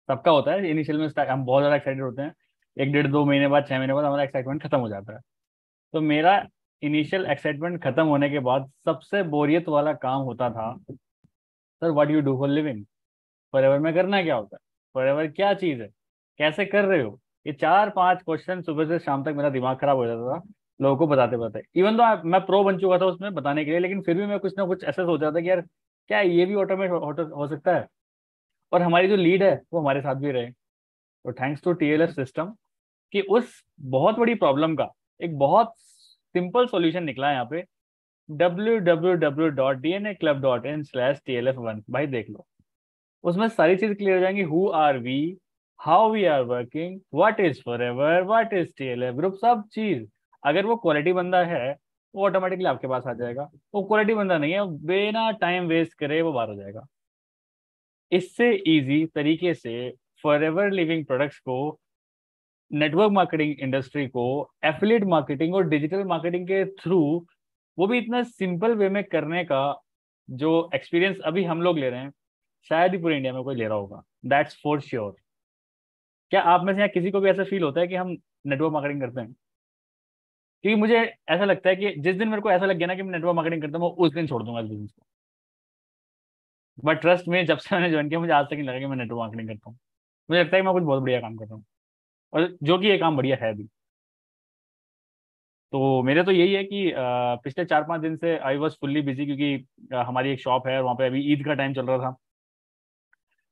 सबका होता है, इनिशियल में हम बहुत ज़्यादा एक्साइटेड होते हैं, एक डेढ़ दो महीने बाद, छः महीने बाद हमारा एक्साइटमेंट खत्म हो जाता है। तो मेरा इनिशियल एक्साइटमेंट खत्म होने के बाद सबसे बोरियत वाला काम होता था sir, what you do for living, forever में करना क्या होता है, फॉरएवर क्या चीज़ है, कैसे कर रहे हो, ये चार पाँच क्वेश्चन सुबह से शाम तक मेरा दिमाग खराब हो जाता था लोगों को बताते बताते। इवन तो मैं प्रो बन चुका था उसमें बताने के लिए, लेकिन फिर भी मैं कुछ ना कुछ ऐसा सोच रहा था कि यार क्या ये भी ऑटोमेट हो सकता है, और हमारी जो लीड है वो हमारे साथ भी रहे। तो थैंक्स टू टीएलएफ सिस्टम कि उस बहुत बड़ी प्रॉब्लम का एक बहुत सिंपल सॉल्यूशन निकला है। यहाँ पे W W W dot D N A club dot in slash T L F one भाई देख लो, उसमें सारी चीज़ क्लियर हो जाएंगी, who are we, how we are working, what is forever, what is TLF group, सब चीज़। अगर वो क्वालिटी बंदा है वो ऑटोमेटिकली आपके पास आ जाएगा, वो क्वालिटी बंदा नहीं है बिना टाइम वेस्ट करे वो बाहर हो जाएगा। इससे इजी तरीके से फॉरएवर लिविंग प्रोडक्ट्स को, नेटवर्क मार्केटिंग इंडस्ट्री को, एफिलिएट मार्केटिंग और डिजिटल मार्केटिंग के थ्रू, वो भी इतना सिंपल वे में करने का जो एक्सपीरियंस अभी हम लोग ले रहे हैं शायद ही पूरे इंडिया में कोई ले रहा होगा, दैट्स फॉर श्योर। क्या आप में से यहाँ किसी को भी ऐसा फील होता है कि हम नेटवर्क मार्केटिंग करते हैं? क्योंकि मुझे ऐसा लगता है कि जिस दिन मेरे को ऐसा लग गया ना कि मैं नेटवर्क मार्केटिंग करता हूँ उस दिन छोड़ दूंगा इस बिजनेस को। बट ट्रस्ट में जब से मैंने ज्वाइन किया मुझे आज तक नहीं लगा कि मैं नेटवर्क मार्केटिंग करता हूँ, मुझे लगता है कि मैं कुछ बहुत बढ़िया काम कर रहा हूँ, और जो कि ये काम बढ़िया है भी। तो मेरे तो यही है कि पिछले चार पाँच दिन से आई वॉज फुल्ली बिजी, क्योंकि हमारी एक शॉप है और वहाँ पर अभी ईद का टाइम चल रहा था,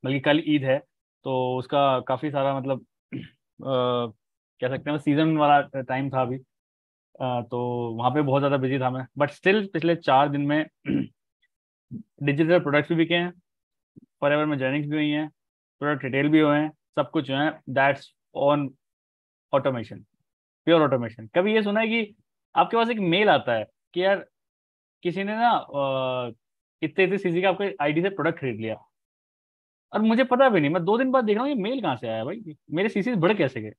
बल्कि कल ईद है, तो उसका काफ़ी सारा मतलब कह सकते हैं सीजन वाला टाइम था अभी, तो वहाँ पे बहुत ज़्यादा बिजी था मैं। बट स्टिल पिछले चार दिन में डिजिटल प्रोडक्ट्स भी बिके हैं, फॉरएवर में जर्निंग्स भी हुई हैं, प्रोडक्ट रिटेल भी हुए हैं, सब कुछ हुए हैं। That's on automation, pure automation. कभी ये सुना है कि आपके पास एक मेल आता है कि यार किसी ने ना इतने इतने सीसी का आपके आईडी से प्रोडक्ट खरीद लिया, और मुझे पता भी नहीं, मैं दो दिन बाद देख रहा हूँ ये मेल कहाँ से आया भाई, मेरे सीसी बढ़ कैसे गए,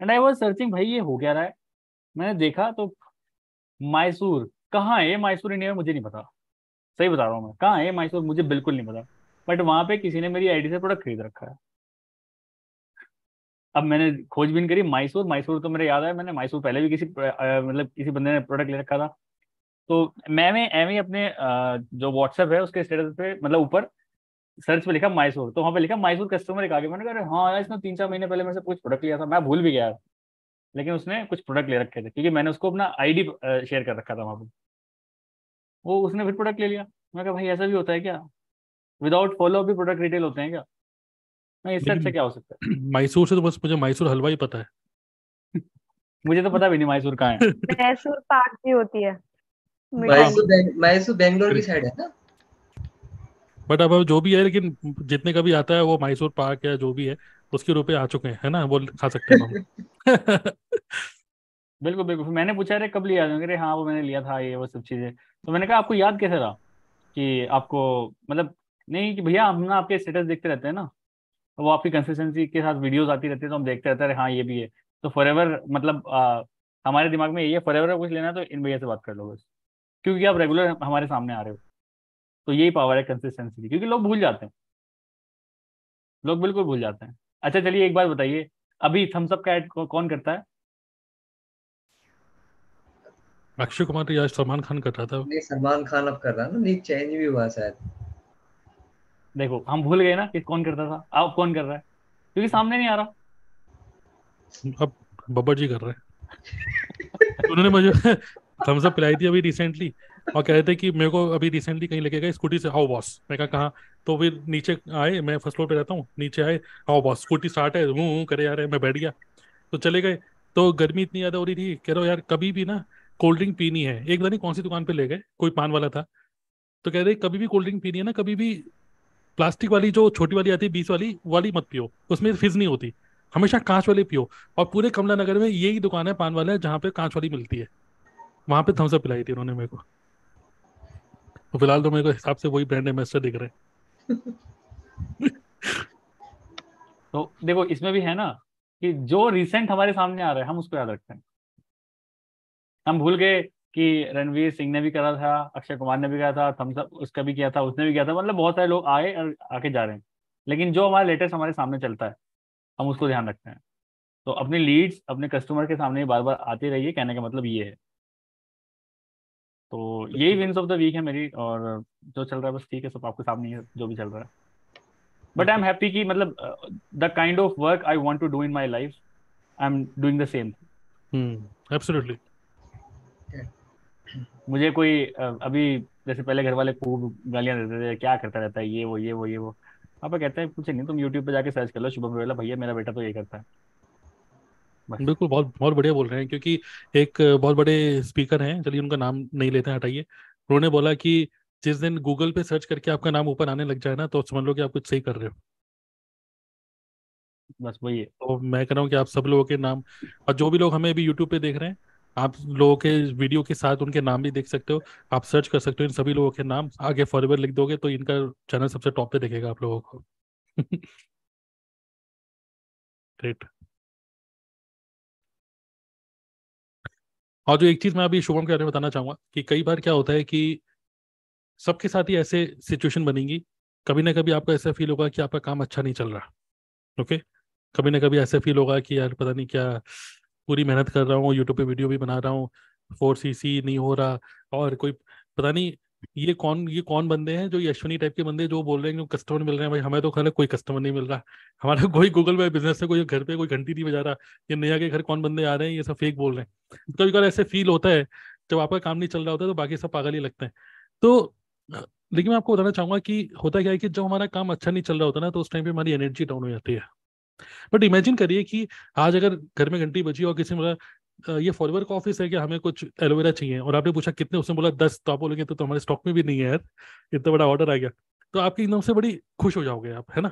एंड आई वॉज सर्चिंग भाई ये हो क्या रहा है। मैंने देखा तो मैसूर कहाँ है, मैसूर इंडिया में मुझे नहीं पता, सही बता रहा हूँ मैं, कहाँ है मैसूर मुझे बिल्कुल नहीं पता, बट वहाँ पे किसी ने मेरी आईडी से प्रोडक्ट खरीद रखा है। अब मैंने खोजबीन करी मैसूर, मैसूर तो मेरे याद है मैंने मैसूर पहले भी किसी मतलब किसी बंदे ने प्रोडक्ट ले रखा था। तो मैंने एवं अपने जो व्हाट्सएप है उसके स्टेटस पे मतलब ऊपर सर्च पे लिखा मैसूर, तो वहाँ पे लिखा मैसूर कस्टमर एक आगे। मैंने कहा हाँ यार इसने तीन चार महीने पहले मेरे से कुछ प्रोडक्ट लिया था, मैं भूल भी गया लेकिन उसने कुछ प्रोडक्ट ले रखे थे क्योंकि मैंने उसको अपना आईडी शेयर कर रखा था वहाँ पर, वो उसने फिर प्रोडक्ट ले लिया। मैंने कहा भाई ऐसा भी होता है क्या, विदाउट फॉलो अप भी प्रोडक्ट रिटेल होते हैं क्या, नहीं इससे अच्छा क्या हो सकता है। मैसूर से तो बस मुझे मैसूर हलवा ही पता है मुझे तो पता भी नहीं मैसूर कहाँ है। मैसूर पाक भी होती है, मैसूर बेंगलोर की साइड है ना, बट अब जो भी है लेकिन जितने का भी आता है वो मैसूर पाक या जो भी है उसके रूप में आ चुके हैं, है ना, वो खा सकते हैं बिल्कुल बिल्कुल। मैंने पूछा रे कब लिया, कह रहे हाँ वो मैंने लिया था ये वो सब चीजें। तो मैंने कहा आपको याद कैसे रहा कि आपको मतलब नहीं कि भैया हम ना आपके स्टेटस देखते रहते हैं ना, वो आपकी कंसिस्टेंसी के साथ वीडियोस आती रहती है तो हम देखते रहते हैं हाँ ये भी है, तो फॉरएवर मतलब आ, हमारे दिमाग में ये फॉरएवर कुछ लेना है तो इन भैया से बात कर लो बस, क्योंकि आप रेगुलर हमारे सामने आ रहे हो। तो यही पावर है कंसिस्टेंसी की, क्योंकि लोग भूल जाते हैं, लोग बिल्कुल भूल जाते हैं। अच्छा चलिए एक बात बताइए, अभी थम्सअप का ऐड कौन करता है? अक्षय कुमार या सलमान खान कर रहा था, नहीं सलमान खान अब कर रहा है ना, नहीं चेंज भी हुआ शायद। देखो हम भूल गए ना कि कौन करता था, आप कौन कर रहा है क्योंकि सामने नहीं आ रहा। अब बब्बर जी कर रहे हैं उन्होंने मुझे थम्सअप पिलाई थी अभी रिसेंटली और कह रहे थे कि मेरे को अभी रिसेंटली कहीं लेके गए स्कूटी से, हाउ बॉस, मैं कहा कहाँ, तो फिर नीचे आए, मैं फर्स्ट फ्लोर पे रहता हूँ, नीचे आए, हाउ बॉस स्कूटी स्टार्ट है, हूँ करे यार है, मैं बैठ गया तो चले गए। तो गर्मी इतनी ज़्यादा हो रही थी, कह रहे हो यार कभी भी ना कोल्ड ड्रिंक पीनी है, एक बार नहीं कौन सी दुकान पे ले गए, कोई पान वाला था, तो कह रहे कभी भी कोल्ड ड्रिंक पीनी है ना, कभी भी प्लास्टिक वाली जो छोटी वाली आती है बीस वाली वाली मत पियो, उसमें फिज नहीं होती, हमेशा कांच वाली पियो। और पूरे कमला नगर में यही दुकान है पान वाला है जहाँ पे कांच वाली मिलती है, वहाँ पे थम्सअप पिलाई थी उन्होंने मेरे को। तो फिलहाल तो मेरे को हिसाब से वही ब्रांड एम्बेसडर दिख रहे तो देखो इसमें भी है ना कि जो रिसेंट हमारे सामने आ रहा है हम उसको याद रखते हैं। हम भूल गए कि रणवीर सिंह ने भी करा था, अक्षय कुमार ने भी करा था, थम्सअप उसका भी किया था, उसने भी किया था, मतलब बहुत सारे लोग आए और आके जा रहे हैं, लेकिन जो हमारा लेटेस्ट हमारे सामने चलता है हम उसको ध्यान रखते हैं। तो अपने लीड्स अपने कस्टमर के सामने बार बार आते रहिए, कहने का मतलब ये है। तो यही विंस ऑफ द वीक है मेरी, और जो चल रहा है बस ठीक है, सब आपके सामने है जो भी चल रहा है। बट आई एम हैप्पी कि मतलब the kind of work I want to do in my life I am doing the same. Hmm absolutely. मुझे कोई अभी जैसे पहले घर वाले खूब गालियां देते थे, क्या करता रहता है ये वो ये वो ये वो, पापा कहते हैं कुछ नहीं तुम यूट्यूब पे जाके सर्च कर लो शुभम वेला, भैया मेरा बेटा तो ये करता है। बिल्कुल बहुत बहुत बढ़िया बोल रहे हैं, क्योंकि एक बहुत बड़े स्पीकर हैं, चलिए उनका नाम नहीं लेते हैं, हटाइए, उन्होंने बोला कि जिस दिन गूगल पे सर्च करके आपका नाम ऊपर आने लग जाए ना तो समझ लो कि आप कुछ सही कर रहे हो। बस वही है। तो मैं कह रहा हूँ कि आप सब लोगों के नाम, और जो भी लोग हमें अभी यूट्यूब पे देख रहे हैं, आप लोगों के वीडियो के साथ उनके नाम भी देख सकते हो, आप सर्च कर सकते हो इन सभी लोगों के नाम, आगे फॉरएवर लिख दोगे तो इनका चैनल सबसे टॉप पे दिखेगा आप लोगों को ग्रेट। और जो एक चीज़ मैं अभी शुभम के बारे में बताना चाहूँगा कि कई बार क्या होता है कि सबके साथ ही ऐसे सिचुएशन बनेगी, कभी ना कभी आपको ऐसा फील होगा कि आपका काम अच्छा नहीं चल रहा, ओके, कभी ना कभी ऐसा फील होगा कि यार पता नहीं क्या, पूरी मेहनत कर रहा हूँ, यूट्यूब पे वीडियो भी बना रहा हूँ, फोर सी सी नहीं हो रहा, और कोई पता नहीं ये कौन ये कौन बंदे हैं जो अश्विनी टाइप के बंदे जो बोल रहे हैं कि कस्टमर मिल रहे हैं, भाई हमें तो खाली कोई कस्टमर नहीं मिल रहा, हमारा कोई गूगल पे बिजनेस है, कोई घर पे कोई घंटी नहीं बजा रहा, ये नेहा के घर कौन बंदे आ रहे हैं, ये सब फेक बोल रहे हैं। कभी कभी ऐसे फील होता है जब आपका काम नहीं चल रहा होता है तो बाकी सब पागल ही लगते हैं। तो लेकिन मैं आपको बताना चाहूँगा कि होता क्या है कि जब हमारा काम अच्छा नहीं चल रहा होता ना तो उस टाइम पर हमारी एनर्जी डाउन हो जाती है। बट इमेजिन करिए कि आज अगर घर में घंटी बजी और किसी ने बोला ये फॉलोअर का ऑफिस है कि हमें कुछ एलोवेरा चाहिए, और आपने पूछा कितने, उसने बोला दस, तो आप बोलेंगे तो, तो हमारे स्टॉक में भी नहीं है यार, इतना बड़ा ऑर्डर आ गया, तो आपकी एकदम से बड़ी खुश हो जाओगे आप, है ना।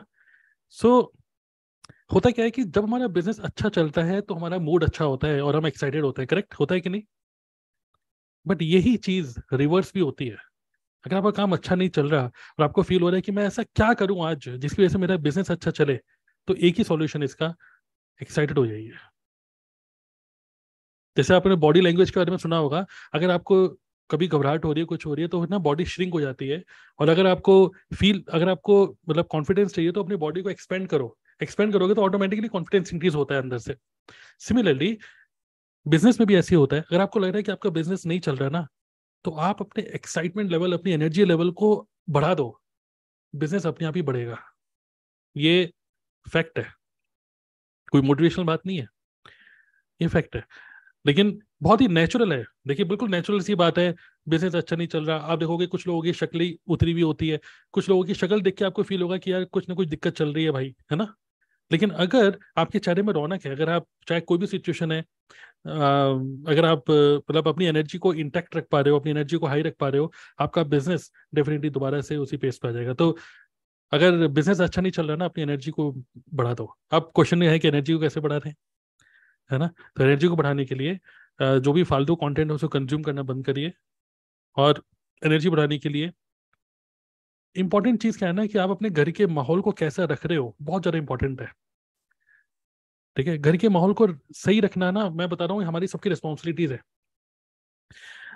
सो so, होता क्या है कि जब हमारा बिजनेस अच्छा चलता है तो हमारा मूड अच्छा होता है और हम एक्साइटेड होते हैं, करेक्ट होता है कि नहीं। बट यही चीज रिवर्स भी होती है, अगर आपका काम अच्छा नहीं चल रहा और आपको फील हो रहा है कि मैं ऐसा क्या करूँ आज जिसकी वजह से मेरा बिजनेस अच्छा चले, तो एक ही सॉल्यूशन इसका, एक्साइटेड हो जाइए, जैसे आपने बॉडी लैंग्वेज के बारे में सुना होगा, अगर आपको कभी घबराहट हो रही है, कुछ हो रही है, तो ना बॉडी श्रिंक हो जाती है, और अगर आपको फील अगर आपको मतलब कॉन्फिडेंस चाहिए तो अपनी बॉडी को एक्सपेंड करो, एक्सपेंड करोगे तो ऑटोमेटिकली कॉन्फिडेंस इंक्रीज होता है अंदर से। सिमिलरली बिजनेस में भी ऐसे होता है, अगर आपको लग रहा है कि आपका बिजनेस नहीं चल रहा है ना, तो आप अपने एक्साइटमेंट लेवल, अपनी एनर्जी लेवल को बढ़ा दो, बिजनेस अपने आप ही बढ़ेगा। ये फैक्ट है, कोई मोटिवेशनल बात नहीं है, ये फैक्ट है, लेकिन बहुत ही नेचुरल है। देखिए बिल्कुल नेचुरल सी बात है, बिजनेस अच्छा नहीं चल रहा, आप देखोगे कुछ लोगों की शक्लें उतरी हुई होती है, कुछ लोगों की शक्ल देख के आपको फील होगा कि यार कुछ ना कुछ दिक्कत चल रही है भाई, है ना। लेकिन अगर आपके चेहरे में रौनक है, अगर आप चाहे कोई भी सिचुएशन है, अगर आप मतलब अपनी एनर्जी को इंटैक्ट रख पा रहे हो, अपनी एनर्जी को हाई रख पा रहे हो, आपका बिजनेस डेफिनेटली दोबारा से उसी पेस पर आ जाएगा। तो अगर बिजनेस अच्छा नहीं चल रहा ना, अपनी एनर्जी को बढ़ा दो। अब क्वेश्चन ये है कि एनर्जी को कैसे बढ़ा रहे हैं, है ना। तो एनर्जी को बढ़ाने के लिए जो भी फालतू कंटेंट है उसको कंज्यूम करना बंद करिए, और एनर्जी बढ़ाने के लिए इंपॉर्टेंट चीज़ क्या है ना, कि आप अपने घर के माहौल को कैसा रख रहे हो, बहुत ज़्यादा इंपॉर्टेंट है। ठीक है, घर के माहौल को सही रखना ना, मैं बता रहा हूँ हमारी सबकी रिस्पॉन्सिबिलिटीज है।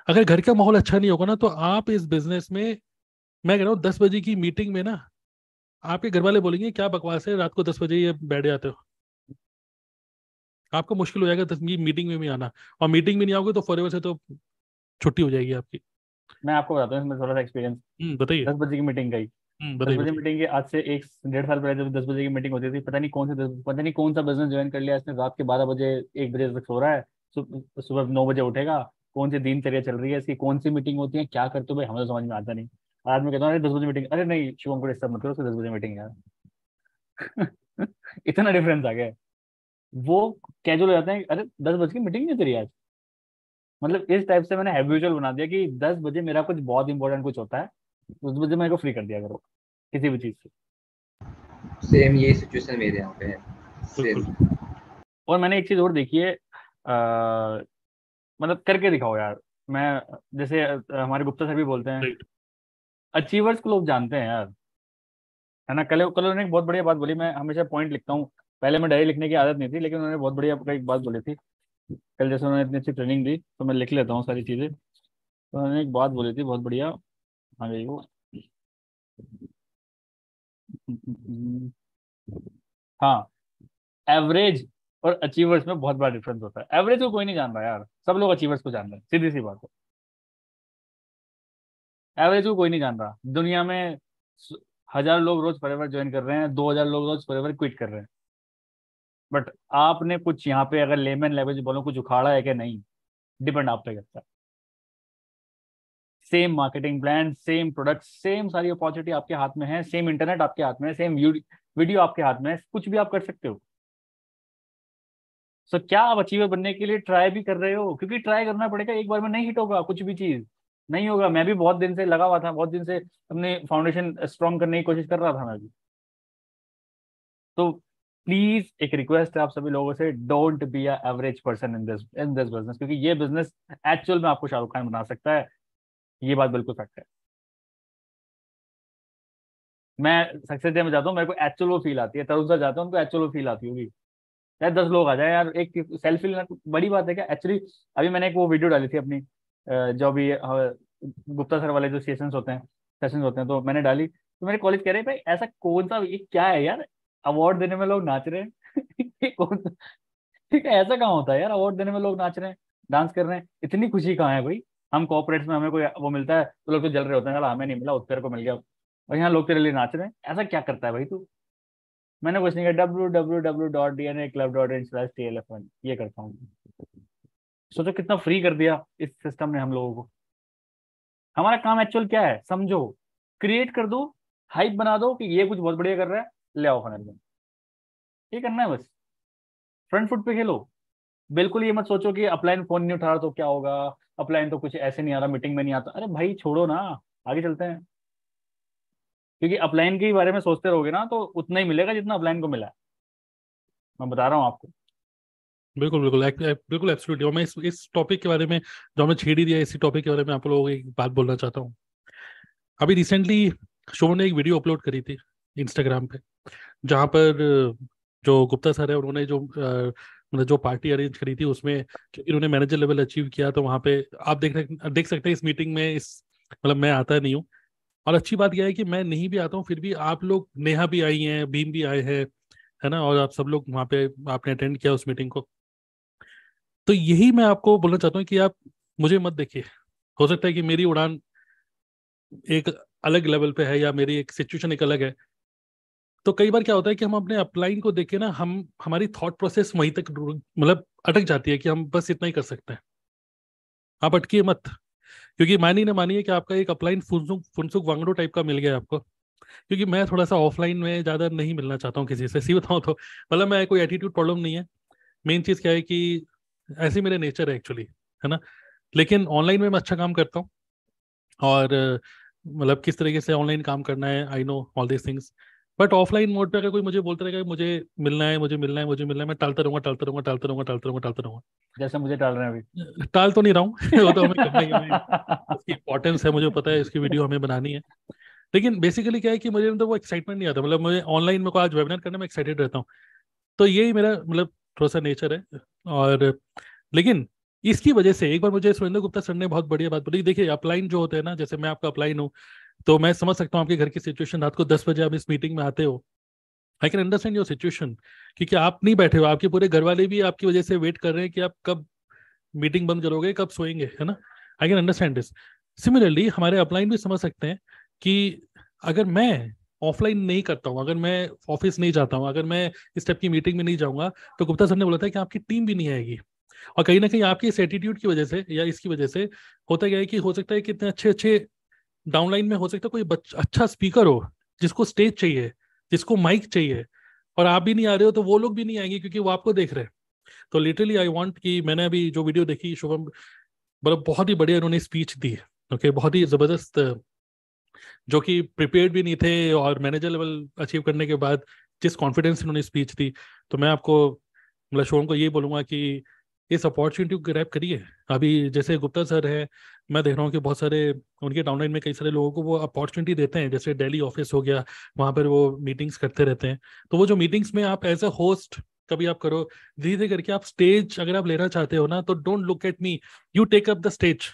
अगर घर का माहौल अच्छा नहीं होगा ना, तो आप इस बिजनेस में, मैं कह रहा हूँ दस बजे की मीटिंग में ना आपके घर वाले बोलेंगे क्या बकवास है, रात को दस बजे ये बैठ जाते हो, आपको मुश्किल हो जाएगा दस की मीटिंग में भी आना, और मीटिंग में नहीं आओगे तो फॉरएवर से तो छुट्टी हो जाएगी आपकी। मैं आपको बताता हूँ इसमें थोड़ा सा एक्सपीरियंस, बताइए। दस बजे की मीटिंग गई, दस बजे मीटिंग के आज से एक डेढ़ साल पहले जब दस बजे की मीटिंग होती थी, पता नहीं कौन से पता नहीं कौन सा बिजनेस ज्वाइन कर लिया इसने, रात के बारह बजे एक बजे तक सो रहा है, सुबह नौ बजे उठेगा, कौन सी दिनचर्या चल रही है इसकी, कौन सी मीटिंग होती है, क्या करते हो भाई, हमें तो समझ में आता नहीं। आज मैं कहता हूँ अरे दस बजे मीटिंग, अरे नहीं शुभम को डिस्टर्ब मत करो, उसको दस बजे मीटिंग यार। इतना डिफरेंस आ गया, वो कैजुअल हो जाते हैं, अरे दस बजे की मीटिंग नहीं तेरी आज। मतलब इस टाइप से मैंने हैबिचुअल बना दिया कि दस बजे मेरा कुछ बहुत इंपॉर्टेंट कुछ होता है, उस बजे मेरे को फ्री कर दिया करो किसी भी चीज़ से। सेम यही सिचुएशन मेरे यहाँ पे है। और मैंने एक चीज़ और देखी है, मतलब करके दिखाओ यार। मैं जैसे हमारे गुप्ता सर भी बोलते हैं, अचीवर्स को लोग जानते हैं यार, है ना। कल कल उन्होंने एक बहुत बढ़िया बात बोली, मैं हमेशा पॉइंट लिखता हूँ, पहले मैं डायरी लिखने की आदत नहीं थी, लेकिन उन्होंने बहुत बढ़िया एक बात बोली थी। कल जैसे उन्होंने इतनी अच्छी ट्रेनिंग दी तो मैं लिख लेता हूँ सारी चीज़ें, तो उन्होंने एक बात बोली थी बहुत बढ़िया, हाँ भाई वो, हाँ एवरेज और अचीवर्स में बहुत बड़ा डिफरेंस होता है। एवरेज को कोई नहीं जान रहा यार, सब लोग अचीवर्स को जान रहे हैं, सीधी सी बात है। एवरेज को कोई नहीं जान रहा, दुनिया में हजार लोग रोज फॉरएवर ज्वाइन कर रहे हैं, दो हजार लोग रोज फॉरएवर क्विट कर रहे हैं, बट आपने कुछ यहाँ पे अगर लेमन लैंग्वेज बोलो कुछ उखाड़ा है क्या नहीं, डिपेंड आप पे करता है। Same marketing plan, same product, same सारी अपॉर्चुनिटी आपके हाथ में है, सेम इंटरनेट आपके हाथ में है, सेम वीडियो आपके हाथ में है, कुछ भी आप कर सकते हो। सो so, क्या आप अचीवर बनने के लिए ट्राई भी कर रहे हो, क्योंकि ट्राई करना पड़ेगा, एक बार में नहीं हिट होगा, कुछ भी चीज़ नहीं होगा। मैं भी बहुत दिन से लगा हुआ था, बहुत दिन से अपने फाउंडेशन स्ट्रॉन्ग करने की कोशिश कर रहा था मैं भी। तो प्लीज एक रिक्वेस्ट है आप सभी लोगों से, don't be a average person in this in this business, क्योंकि ये बिजनेस एक्चुअल में आपको शाहरुख खान बना सकता है, ये बात बिल्कुल फैक्ट है। मैं सक्सेस डे में जाता हूँ, मेरे को एक्चुअल वो फील आती है, तरुण सर जाता है उनको एक्चुअल वो फील आती होगी, यार दस लोग आ जाए यार, एक सेल्फी लेना बड़ी बात है क्या एक्चुअली। अभी मैंने एक वो वीडियो डाली थी अपनी, जो भी गुप्ता सर वाले जो सेशंस होते हैं सेशंस होते हैं तो मैंने डाली, तो मेरे कॉलेज कह रहे भाई ऐसा कौन सा, ये क्या है यार, अवार्ड देने में लोग नाच रहे हैं। कौन ठीक है, ऐसा कहाँ होता है यार, अवार्ड देने में लोग नाच रहे हैं, डांस कर रहे हैं, इतनी खुशी कहाँ है भाई। हम कॉर्पोरेट्स में हमें कोई वो मिलता है तो लोग तो जल रहे होते हैं, हमें नहीं मिला उस तेरे को मिल गया, और यहाँ लोग तेरे लिए नाच रहे हैं, ऐसा क्या करता है भाई तू। मैंने कुछ नहीं किया, W W W dot D N A club dot in slash T L F one ये करता हूँ। सोचो कितना फ्री कर दिया इस सिस्टम ने हम लोगों को। हमारा काम एक्चुअल क्या है समझो, क्रिएट कर दो, हाइप बना दो कि ये कुछ बहुत बढ़िया कर रहा है, ले आओ खाने में, ये करना है बस। फ्रंट फुट पे खेलो, बिल्कुल ये मत सोचो कि अपलाइन फोन नहीं उठा रहा तो क्या होगा, अपलाइन तो कुछ ऐसे नहीं आ रहा, मीटिंग में नहीं आता, अरे भाई छोड़ो ना, आगे चलते हैं। क्योंकि अपलाइन के बारे में सोचते रहोगे ना तो उतना ही मिलेगा जितना अपलाइन को मिला है, मैं बता रहा हूँ आपको। बिल्कुल बिल्कुल बिल्कुल एब्सोल्युटली। और मैं इस इस टॉपिक के बारे में जो हमने छेड़ी दिया, इसी टॉपिक के बारे में आप लोगों को एक बात बोलना चाहता हूँ। अभी रिसेंटली शोभम ने एक वीडियो अपलोड करी थी इंस्टाग्राम पे, जहाँ पर जो गुप्ता सर है उन्होंने जो मतलब जो पार्टी अरेंज करी थी उसमें क्योंकि उन्होंने मैनेजर लेवल अचीव किया, तो वहाँ पे आप देख देख सकते हैं इस मीटिंग में इस मतलब मैं आता नहीं हूँ। और अच्छी बात यह है कि मैं नहीं भी आता हूँ फिर भी आप लोग, नेहा भी आई हैं, भीम भी आए हैं, है ना, और आप सब लोग वहाँ पे आपने अटेंड किया उस मीटिंग को। तो यही मैं आपको बोलना चाहता हूँ कि आप मुझे मत देखिए, हो सकता है कि मेरी उड़ान एक अलग लेवल पे है या मेरी एक सिचुएशन एक अलग है। तो कई बार क्या होता है कि हम अपने अपलाइन को देख के ना हम हमारी थॉट प्रोसेस वहीं तक मतलब अटक जाती है कि हम बस इतना ही कर सकते हैं। आप अटकिए मत, क्योंकि मानिए ना मानिए कि आपका एक अपलाइन फुनसुक फुनसुक वांगडो टाइप का मिल गया आपको। क्योंकि मैं थोड़ा सा ऑफलाइन में ज़्यादा नहीं मिलना चाहता हूँ किसी से, सी बताऊँ तो, मतलब मैं कोई एटीट्यूड प्रॉब्लम नहीं है, मेन चीज़ क्या है कि ऐसे मेरे नेचर है एक्चुअली, है ना। लेकिन ऑनलाइन में मैं अच्छा काम करता हूँ और मतलब किस तरीके से ऑनलाइन काम करना है, I know all this things. But offline mode पे अगर कोई मुझे बोलता रहेगा मुझे मिलना है मुझे मिलना है मुझे मिलना है, मैं टालता रहूंगा टालता रहूंगा टालता रहूंगा टालता रहूंगा टालता रहूंगा जैसे मुझे टाल रहे हैं अभी। टाल तो नहीं रहा हूँ तो इसकी इंपॉर्टेंस है, मुझे पता है इसकी वीडियो हमें बनानी है। लेकिन बेसिकली क्या है कि मुझे मतलब वो एक्साइटमेंट नहीं आता, मतलब मुझे ऑनलाइन में को आज वेबिनार करने में एक्साइटेड रहता हूँ। तो यही मेरा मतलब थोड़ा सा नेचर है। और लेकिन इसकी वजह से एक बार मुझे सुरेंद्र गुप्ता सर ने बहुत बढ़िया बात बोली। देखिए अपलाइन जो होते हैं ना, जैसे मैं आपका अपलाइन हूँ तो मैं समझ सकता हूँ आपके घर की सिचुएशन, रात को दस बजे आप इस मीटिंग में आते हो, I can understand your situation, क्योंकि आप नहीं बैठे हो, आपके पूरे घर वाले भी आपकी वजह से वेट कर रहे हैं कि आप कब मीटिंग बंद करोगे, कब सोएंगे, है ना। I can understand this. Similarly हमारे अपलाइन भी समझ सकते हैं कि अगर मैं ऑफलाइन नहीं करता हूँ, अगर मैं ऑफिस नहीं जाता हूँ, अगर मैं इस टाइप की मीटिंग में नहीं जाऊँगा, तो गुप्ता सर ने बोला था कि आपकी टीम भी नहीं आएगी। और कहीं ना कहीं आपके इस एटीट्यूड की वजह से या इसकी वजह से होता क्या है कि हो सकता है कि इतने अच्छे अच्छे डाउनलाइन में हो सकता है कोई बच्चा अच्छा स्पीकर हो जिसको स्टेज चाहिए, जिसको माइक चाहिए, और आप भी नहीं आ रहे हो, तो वो लोग भी नहीं आएंगे क्योंकि वो आपको देख रहे हैं। तो लिटरली आई वांट कि मैंने अभी जो वीडियो देखी शुभम, मतलब बहुत ही बढ़िया उन्होंने स्पीच दी, ओके, बहुत ही ज़बरदस्त, जो कि प्रिपेयर्ड भी नहीं थे, और मैनेजर लेवल अचीव करने के बाद जिस कॉन्फिडेंस उन्होंने स्पीच दी। तो मैं आपको मतलब शुभम को यही बोलूँगा कि इस अपॉर्चुनिटी को ग्रैब करिए। अभी जैसे गुप्ता सर है, मैं देख रहा हूँ कि बहुत सारे उनके डाउनलाइन में कई सारे लोगों को वो अपॉर्चुनिटी देते हैं, जैसे दिल्ली ऑफिस हो गया, वहाँ पर वो मीटिंग्स करते रहते हैं। तो वो जो मीटिंग्स में आप एज अ होस्ट कभी आप करो, धीरे धीरे करके आप स्टेज अगर आप लेना चाहते हो ना, तो don't look at me, you take up the stage.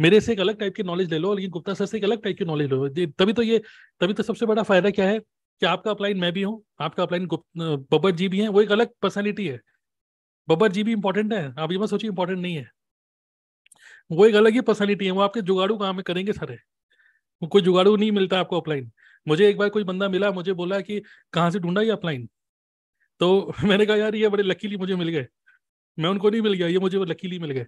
मेरे से एक अलग टाइप की नॉलेज ले लो, लेकिन गुप्ता सर से एक अलग टाइप की नॉलेज ले लो। तभी तो ये तभी तो सबसे बड़ा फायदा क्या है कि आपका अपलाइन मैं भी हूँ, आपका अपलाइन बब्बर जी भी हैं, वो एक अलग पर्सनैलिटी है। बब्बर जी भी इंपॉर्टेंट है, आप ये मत सोचिए इंपॉर्टेंट नहीं है, वो एक अलग ही पर्सनैलिटी है, वो आपके जुगाड़ू काम में करेंगे सारे, कोई जुगाड़ू नहीं मिलता आपको अपलाइन। मुझे एक बार कोई बंदा मिला, मुझे बोला कि कहाँ से ढूंढा ये अपलाइन, तो मैंने कहा यार ये बड़े लकीली मुझे मिल गए, मैं उनको नहीं मिल गया, ये मुझे लकीली मिल गए।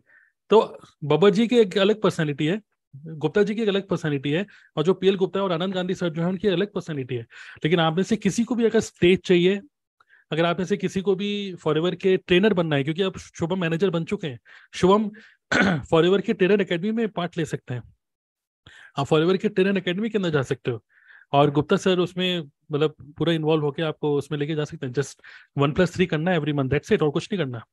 तो बब्बर जी की एक अलग पर्सनैलिटी है, गुप्ता जी की एक अलग पर्सनैलिटी है, और जो पी एल गुप्ता और आनंद गांधी सर जो है उनकी अलग पर्सनैलिटी है। लेकिन आप में से किसी को भी अगर स्टेज चाहिए, अगर आप में से किसी को भी फॉरएवर के ट्रेनर बनना है, क्योंकि अब शुभम मैनेजर बन चुके हैं, शुभम फॉरएवर के ट्रेनर एकेडमी में पार्ट ले सकते हैं, आप फॉरएवर के ट्रेनर एकेडमी के अंदर जा सकते हो, और गुप्ता सर उसमें मतलब पूरा इन्वॉल्व होकर आपको उसमें लेके जा सकते हैं। जस्ट वन प्लस थ्री करना है एवरी मंथ, दैट्स इट, और कुछ नहीं करना,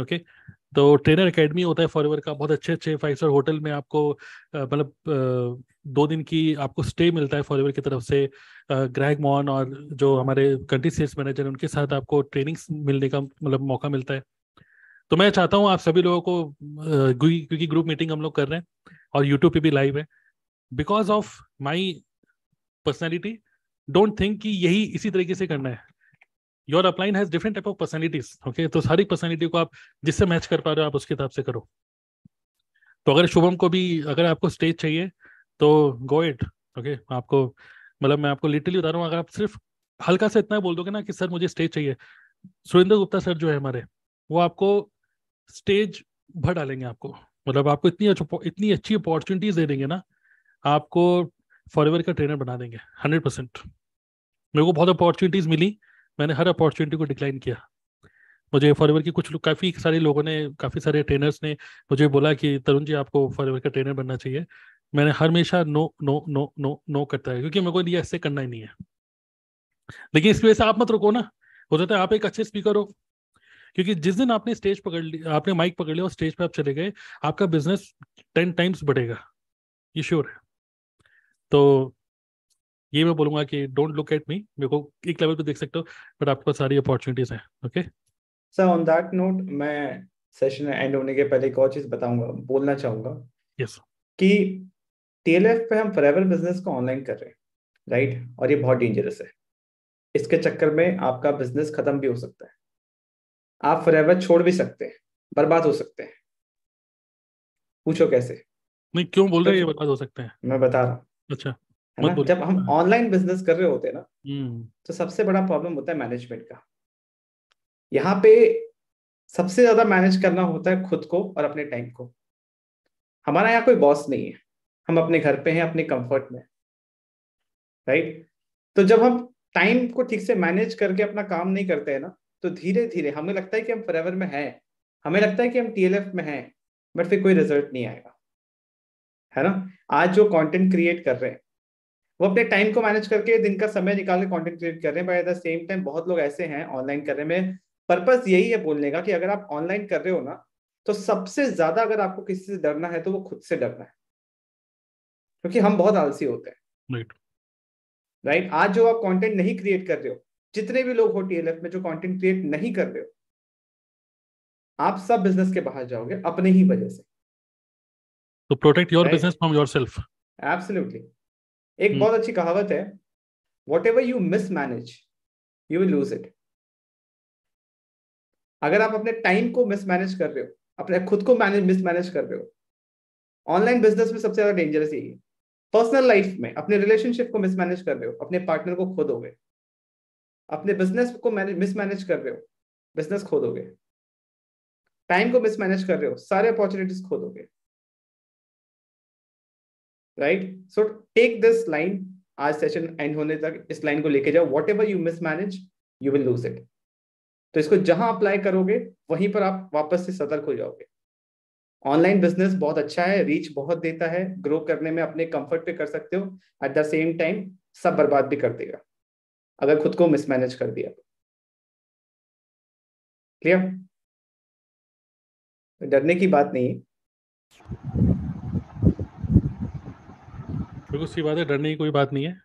ओके okay? तो ट्रेनर एकेडमी होता है फॉरएवर का, बहुत अच्छे अच्छे फाइव स्टार होटल में आपको मतलब दो दिन की आपको स्टे मिलता है फॉरएवर की तरफ से। ग्रैग मॉन और जो हमारे कंट्री सेल्स मैनेजर हैं उनके साथ आपको ट्रेनिंग्स मिलने का मतलब मौका मिलता है। तो मैं चाहता हूं आप सभी लोगों को, क्योंकि ग्रुप मीटिंग हम लोग कर रहे हैं और यूट्यूब पे भी लाइव है, because of my personality don't think कि यही इसी तरीके से करना है। Your upline has different type of personalities, okay? तो सारी पर्सनैलिटी को आप जिससे मैच कर पा रहे हो आप उसके हिसाब से करो। तो अगर शुभम को भी अगर आपको स्टेज चाहिए तो गो इट, ओके। आपको मतलब मैं आपको लिटरली बता रहा हूँ, अगर आप सिर्फ हल्का सा इतना बोल दोगे ना कि सर मुझे स्टेज चाहिए, सुरेंद्र गुप्ता सर जो है हमारे, वो आपको स्टेज भर डालेंगे। आपको मतलब आपको इतनी इतनी अच्छी अपॉर्चुनिटीज दे देंगे ना, आपको फॉरएवर का ट्रेनर बना देंगे हंड्रेड परसेंट। मेरे को बहुत अपॉर्चुनिटीज मिली, मैंने हर अपॉर्चुनिटी को डिक्लाइन किया। मुझे फॉरएवर के कुछ लोग, काफ़ी सारे लोगों ने, काफ़ी सारे ट्रेनर्स ने मुझे बोला कि तरुण जी आपको फॉरएवर का ट्रेनर बनना चाहिए। मैंने हमेशा no no no no no करता है, क्योंकि मेरे को ये ऐसे करना ही नहीं है। लेकिन इसकी वजह से आप मत रुको ना, हो सकता है आप एक अच्छे स्पीकर हो, क्योंकि जिस दिन आपने स्टेज पकड़ लिया, आपने माइक पकड़ लिया और स्टेज पर आप चले गए, आपका बिजनेस टेन टाइम्स बढ़ेगा, ये श्योर है। तो ये मैं बोलूंगा कि डोंट लुक एट मी, मेरे को एक लेवल पे देख सकते हो बट आपके पास सारी अपॉर्चुनिटीज हैं। Okay sir, on that note मैं सेशन एंड होने के पहले एक और चीज बताऊंगा, बोलना चाहूंगा yes. कि टीएलएफ पे हम फॉरएवर बिजनेस को ऑनलाइन कर रहे हैं राइट, और ये बहुत डेंजरस है। इसके चक्कर में आपका बिजनेस खत्म भी हो सकता है, आप फॉरएवर छोड़ भी सकते हैं, बर्बाद हो सकते हैं। पूछो कैसे? नहीं क्यों बोल रहे हैं बर्बाद हो सकते हैं, मैं बता रहा हूँ। अच्छा मत बोल। जब हम ऑनलाइन बिजनेस कर रहे होते हैं ना तो सबसे बड़ा प्रॉब्लम होता है मैनेजमेंट का। यहाँ पे सबसे ज्यादा मैनेज करना होता है खुद को और अपने टाइम को। हमारा यहाँ कोई बॉस नहीं है, हम अपने घर पे हैं, अपने कंफर्ट में राइट। तो जब हम टाइम को ठीक से मैनेज करके अपना काम नहीं करते हैं ना तो धीरे धीरे हमें लगता है कि हम फॉरएवर में हैं, हमें लगता है कि हम टीएलएफ में हैं, बट फिर कोई रिजल्ट नहीं आएगा, है ना। आज जो कंटेंट क्रिएट कर रहे हैं वो अपने टाइम को मैनेज करके दिन का समय निकाल के कंटेंट क्रिएट कर रहे हैं, but at the same time बहुत लोग ऐसे हैं ऑनलाइन कर रहे में। पर्पस यही है बोलने का कि अगर आप ऑनलाइन कर रहे हो ना तो सबसे ज्यादा अगर आपको किसी से डरना है तो वो खुद से डरना है, क्योंकि हम बहुत आलसी होते हैं राइट। आज जो आप कंटेंट नहीं क्रिएट कर रहे हो, जितने भी लोग हो टीएलएफ में जो कंटेंट क्रिएट नहीं कर रहे हो, आप सब बिजनेस के बाहर जाओगे अपने ही वजह से। तो protect your business from yourself. Absolutely. एक बहुत अच्छी कहावत है, whatever you mismanage you will lose it. अगर आप अपने टाइम को मिसमैनेज कर रहे हो, अपने खुद को मैनेज मिसमैनेज कर रहे हो, ऑनलाइन बिजनेस में सबसे ज्यादा डेंजरस यही है। पर्सनल लाइफ में अपने रिलेशनशिप को मिसमैनेज कर रहे हो, अपने पार्टनर को खो दोगे। अपने बिजनेस को मिसमैनेज कर रहे हो, बिजनेस खो दोगे। टाइम को मिसमैनेज कर रहे हो, सारे अपॉर्चुनिटीज खो दोगे right. So take this line, आज सेशन एंड होने तक इस लाइन को लेके जाओ, whatever you mismanage you will lose it. तो इसको जहां अप्लाई करोगे वहीं पर आप वापस से सतर्क हो जाओगे। ऑनलाइन बिजनेस बहुत अच्छा है, रीच बहुत देता है, ग्रो करने में अपने कंफर्ट पे कर सकते हो, एट द सेम टाइम सब बर्बाद भी कर देगा अगर खुद को मिसमैनेज कर दिया। क्लियर? डरने की बात नहीं है, बिल्कुल सी बात है, डरने की कोई बात नहीं है।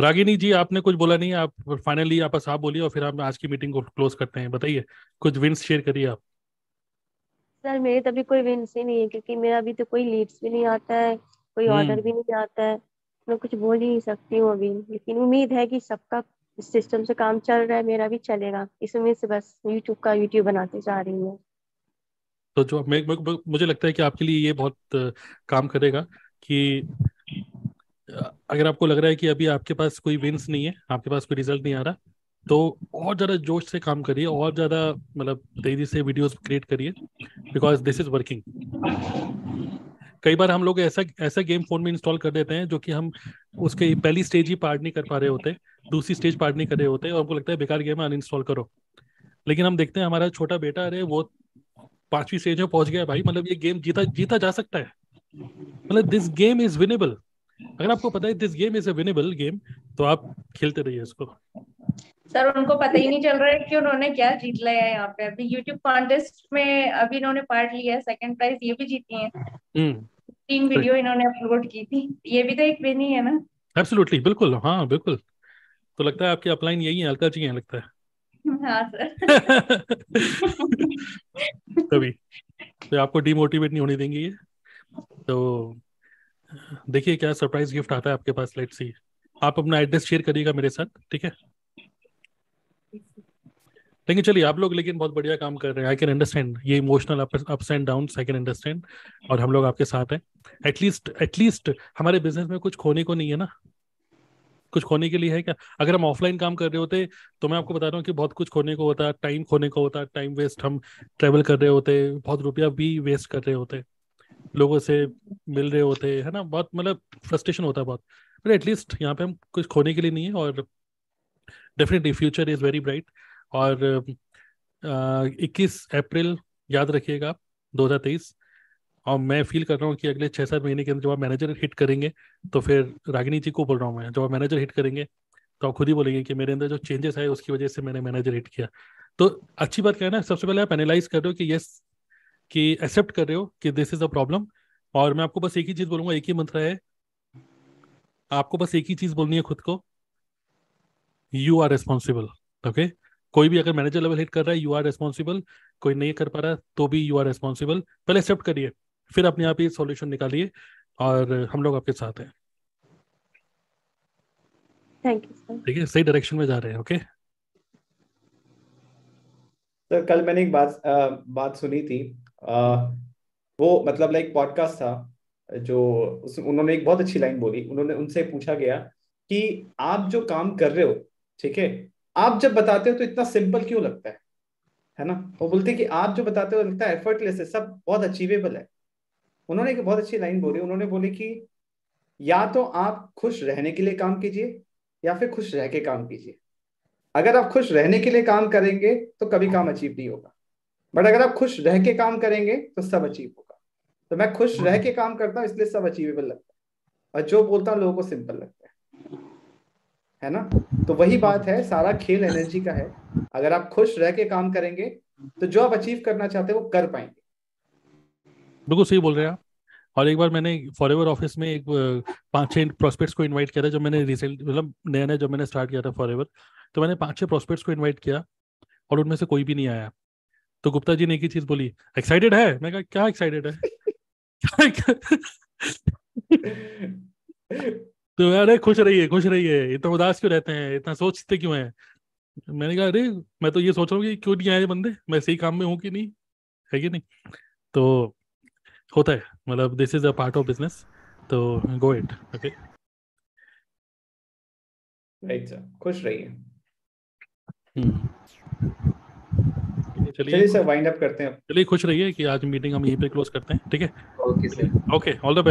रागिनी जी आपने कुछ बोला नहीं, आप फाइनली आप आप बोलिए और फिर हम आज की मीटिंग को क्लोज करते हैं। बताइए कुछ विंस शेयर करिए आप। सर मेरे तो अभी कोई विंस ही नहीं है, क्योंकि मेरा अभी तो कोई लीड्स भी नहीं आता है, कोई ऑर्डर भी नहीं आता है, मैं कुछ बोल ही नहीं सकती हूँ अभी। लेकिन उम्मीद है कि सबका सिस्टम से काम चल रहा है, मेरा भी चलेगा, इस उम्मीद से बस यूट्यूब का वीडियो बनाते जा रही हूँ। तो जो मैं, मुझे लगता है कि आपके लिए ये बहुत काम करेगा कि अगर आपको लग रहा है कि अभी आपके पास कोई विंस नहीं है, आपके पास कोई रिजल्ट नहीं आ रहा, तो और ज़्यादा जोश से काम करिए और ज़्यादा मतलब तेजी से वीडियोस क्रिएट करिए, बिकॉज दिस इज़ वर्किंग। कई बार हम लोग ऐसा ऐसा गेम फोन में इंस्टॉल कर देते हैं जो कि हम उसके पहली स्टेज ही पार नहीं कर पा रहे होते, दूसरी स्टेज पार नहीं कर रहे होते, और हमको लगता है बेकार गेम है अनइंस्टॉल करो। लेकिन हम देखते हैं हमारा छोटा बेटा अरे वो पाँचवीं स्टेज में पहुँच गया भाई, मतलब ये गेम जीता जीता जा सकता है, मतलब दिस गेम इज़ विनेबल। अगर आपको पता है this game is a winnable game तो आप खेलते रहिए इसको। सर उनको पता ही नहीं चल रहा है कि उन्होंने क्या जीत लिया है। यहाँ पे अभी YouTube कॉन्टेस्ट में अभी इन्होंने पार्ट लिया है, सेकंड प्राइज ये भी जीती हैं। हम्म, तीन वीडियो इन्होंने अपलोड की थी, ये भी तो एक विन ही है ना। एब्सोल्युटली, बिल्कुल, हाँ बिल्कुल। तो लगता है आपकी अपलाइन यही है, हल्का जी है लगता है। हाँ सर। तभी तो आपको डिमोटिवेट नहीं होने देंगे ये। तो देखिए क्या सरप्राइज गिफ्ट आता है आपके पास, लेट्स सी। आप अपना एड्रेस शेयर करिएगा मेरे साथ, ठीक है? लेकिन चलिए आप लोग लेकिन बहुत बढ़िया काम कर रहे हैं, आई कैन अंडरस्टैंड ये emotional ups and downs, I can understand, और हम लोग आपके साथ हैं। एटलीस्ट एटलीस्ट हमारे बिजनेस में कुछ खोने को नहीं है ना, कुछ खोने के लिए है क्या? अगर हम ऑफलाइन काम कर रहे होते तो मैं आपको बता रहा हूँ कि बहुत कुछ खोने को होता, टाइम खोने को होता, टाइम वेस्ट, हम ट्रेवल कर रहे होते, बहुत रुपया भी वेस्ट कर रहे होते, लोगों से मिल रहे होते, है ना, बहुत मतलब फ्रस्ट्रेशन होता है बहुत। बट एटलीस्ट यहाँ पे हम कुछ खोने के लिए नहीं है, और definitely future is very bright. और इक्कीस अप्रैल याद रखिएगा आप दो हज़ार तेईस, और मैं फील कर रहा हूँ कि अगले छः सात महीने के अंदर जब आप मैनेजर हिट करेंगे तो फिर रागिनी जी को बोल रहा हूँ मैं, जब आप मैनेजर हिट करेंगे तो आप खुद ही बोलेंगे कि मेरे अंदर जो चेंजेस आए उसकी वजह से मैंने मैनेजर हिट किया। तो अच्छी बात क्या है ना, सबसे पहले आप एनालाइज कर रहे हो कि येस कि एक्सेप्ट कर रहे हो कि दिस इज अ प्रॉब्लम। और मैं आपको बस एक ही चीज बोलूंगा, एक ही मंत्र है, आपको बस एक ही चीज बोलनी है खुद को, यू आर रिस्पॉन्सिबल। ओके, कोई भी अगर मैनेजर लेवल हिट कर रहा है, यू आर रिस्पॉन्सिबल। कोई नहीं कर पा रहा तो भी यू आर रिस्पॉन्सिबल। पहले एक्सेप्ट करिए, फिर अपने आप ही सॉल्यूशन निकालिए, और हम लोग आपके साथ हैं। Thank you sir. ठीक है, सही डायरेक्शन में जा रहे हैं। ओके सर, कल मैंने एक बात आ, बात सुनी थी, आ, वो मतलब लाइक पॉडकास्ट था जो उस, उन्होंने एक बहुत अच्छी लाइन बोली। उन्होंने उनसे पूछा गया कि आप जो काम कर रहे हो, ठीक है, आप जब बताते हो तो इतना सिंपल क्यों लगता है, है ना। वो बोलते हैं कि आप जो बताते हो लगता है एफर्टलेस है, सब बहुत अचीवेबल है। उन्होंने एक बहुत अच्छी लाइन बोली। उन्होंने बोली कि या तो आप खुश रहने के लिए काम कीजिए या फिर खुश रह के काम कीजिए। अगर आप खुश रहने के लिए काम करेंगे तो कभी काम अचीव नहीं होगा, बट अगर आप खुश रह के काम करेंगे तो सब अचीव होगा। तो मैं खुश रह के काम करता हूँ, इसलिए सब अचीवेबल लगता है, और जो बोलता हूँ लोगों को सिंपल लगता है, है ना। तो वही बात है, सारा खेल एनर्जी का है। अगर आप खुश रह के काम करेंगे तो जो आप अचीव करना चाहते हैं वो कर पाएंगे। बिल्कुल सही बोल रहे हैं। और एक बार मैंने फॉरएवर ऑफिस में एक पांच छह प्रोस्पेक्ट्स को इनवाइट किया था, जब मैंने रिसेंट मतलब नया नया जब मैंने स्टार्ट किया था फॉरएवर, तो मैंने पांच छह प्रोस्पेक्ट्स को इनवाइट किया और उनमें से कोई भी नहीं आया। तो गुप्ता जी ने एक ही चीज बोली, एक्साइटेड है। मैं कहा क्या एक्साइटेड है तो अरे खुश रहिए, खुश रहिए, इतना उदास क्यों रहते हैं, इतना सोचते क्यों हैं। मैंने कहा अरे मैं तो ये सोच रहा हूँ कि क्यों नहीं आए बंदे, मैं सही काम में हूँ कि नहीं, है कि नहीं। तो होता है, मतलब this is a part of business, तो go it. Okay right sir, खुश रहिए। चलिए सर, वाइंड अप करते हैं। चलिए, खुश रहिए कि आज मीटिंग हम यहीं पे क्लोज करते हैं। ठीक है, okay sir, okay, all the best.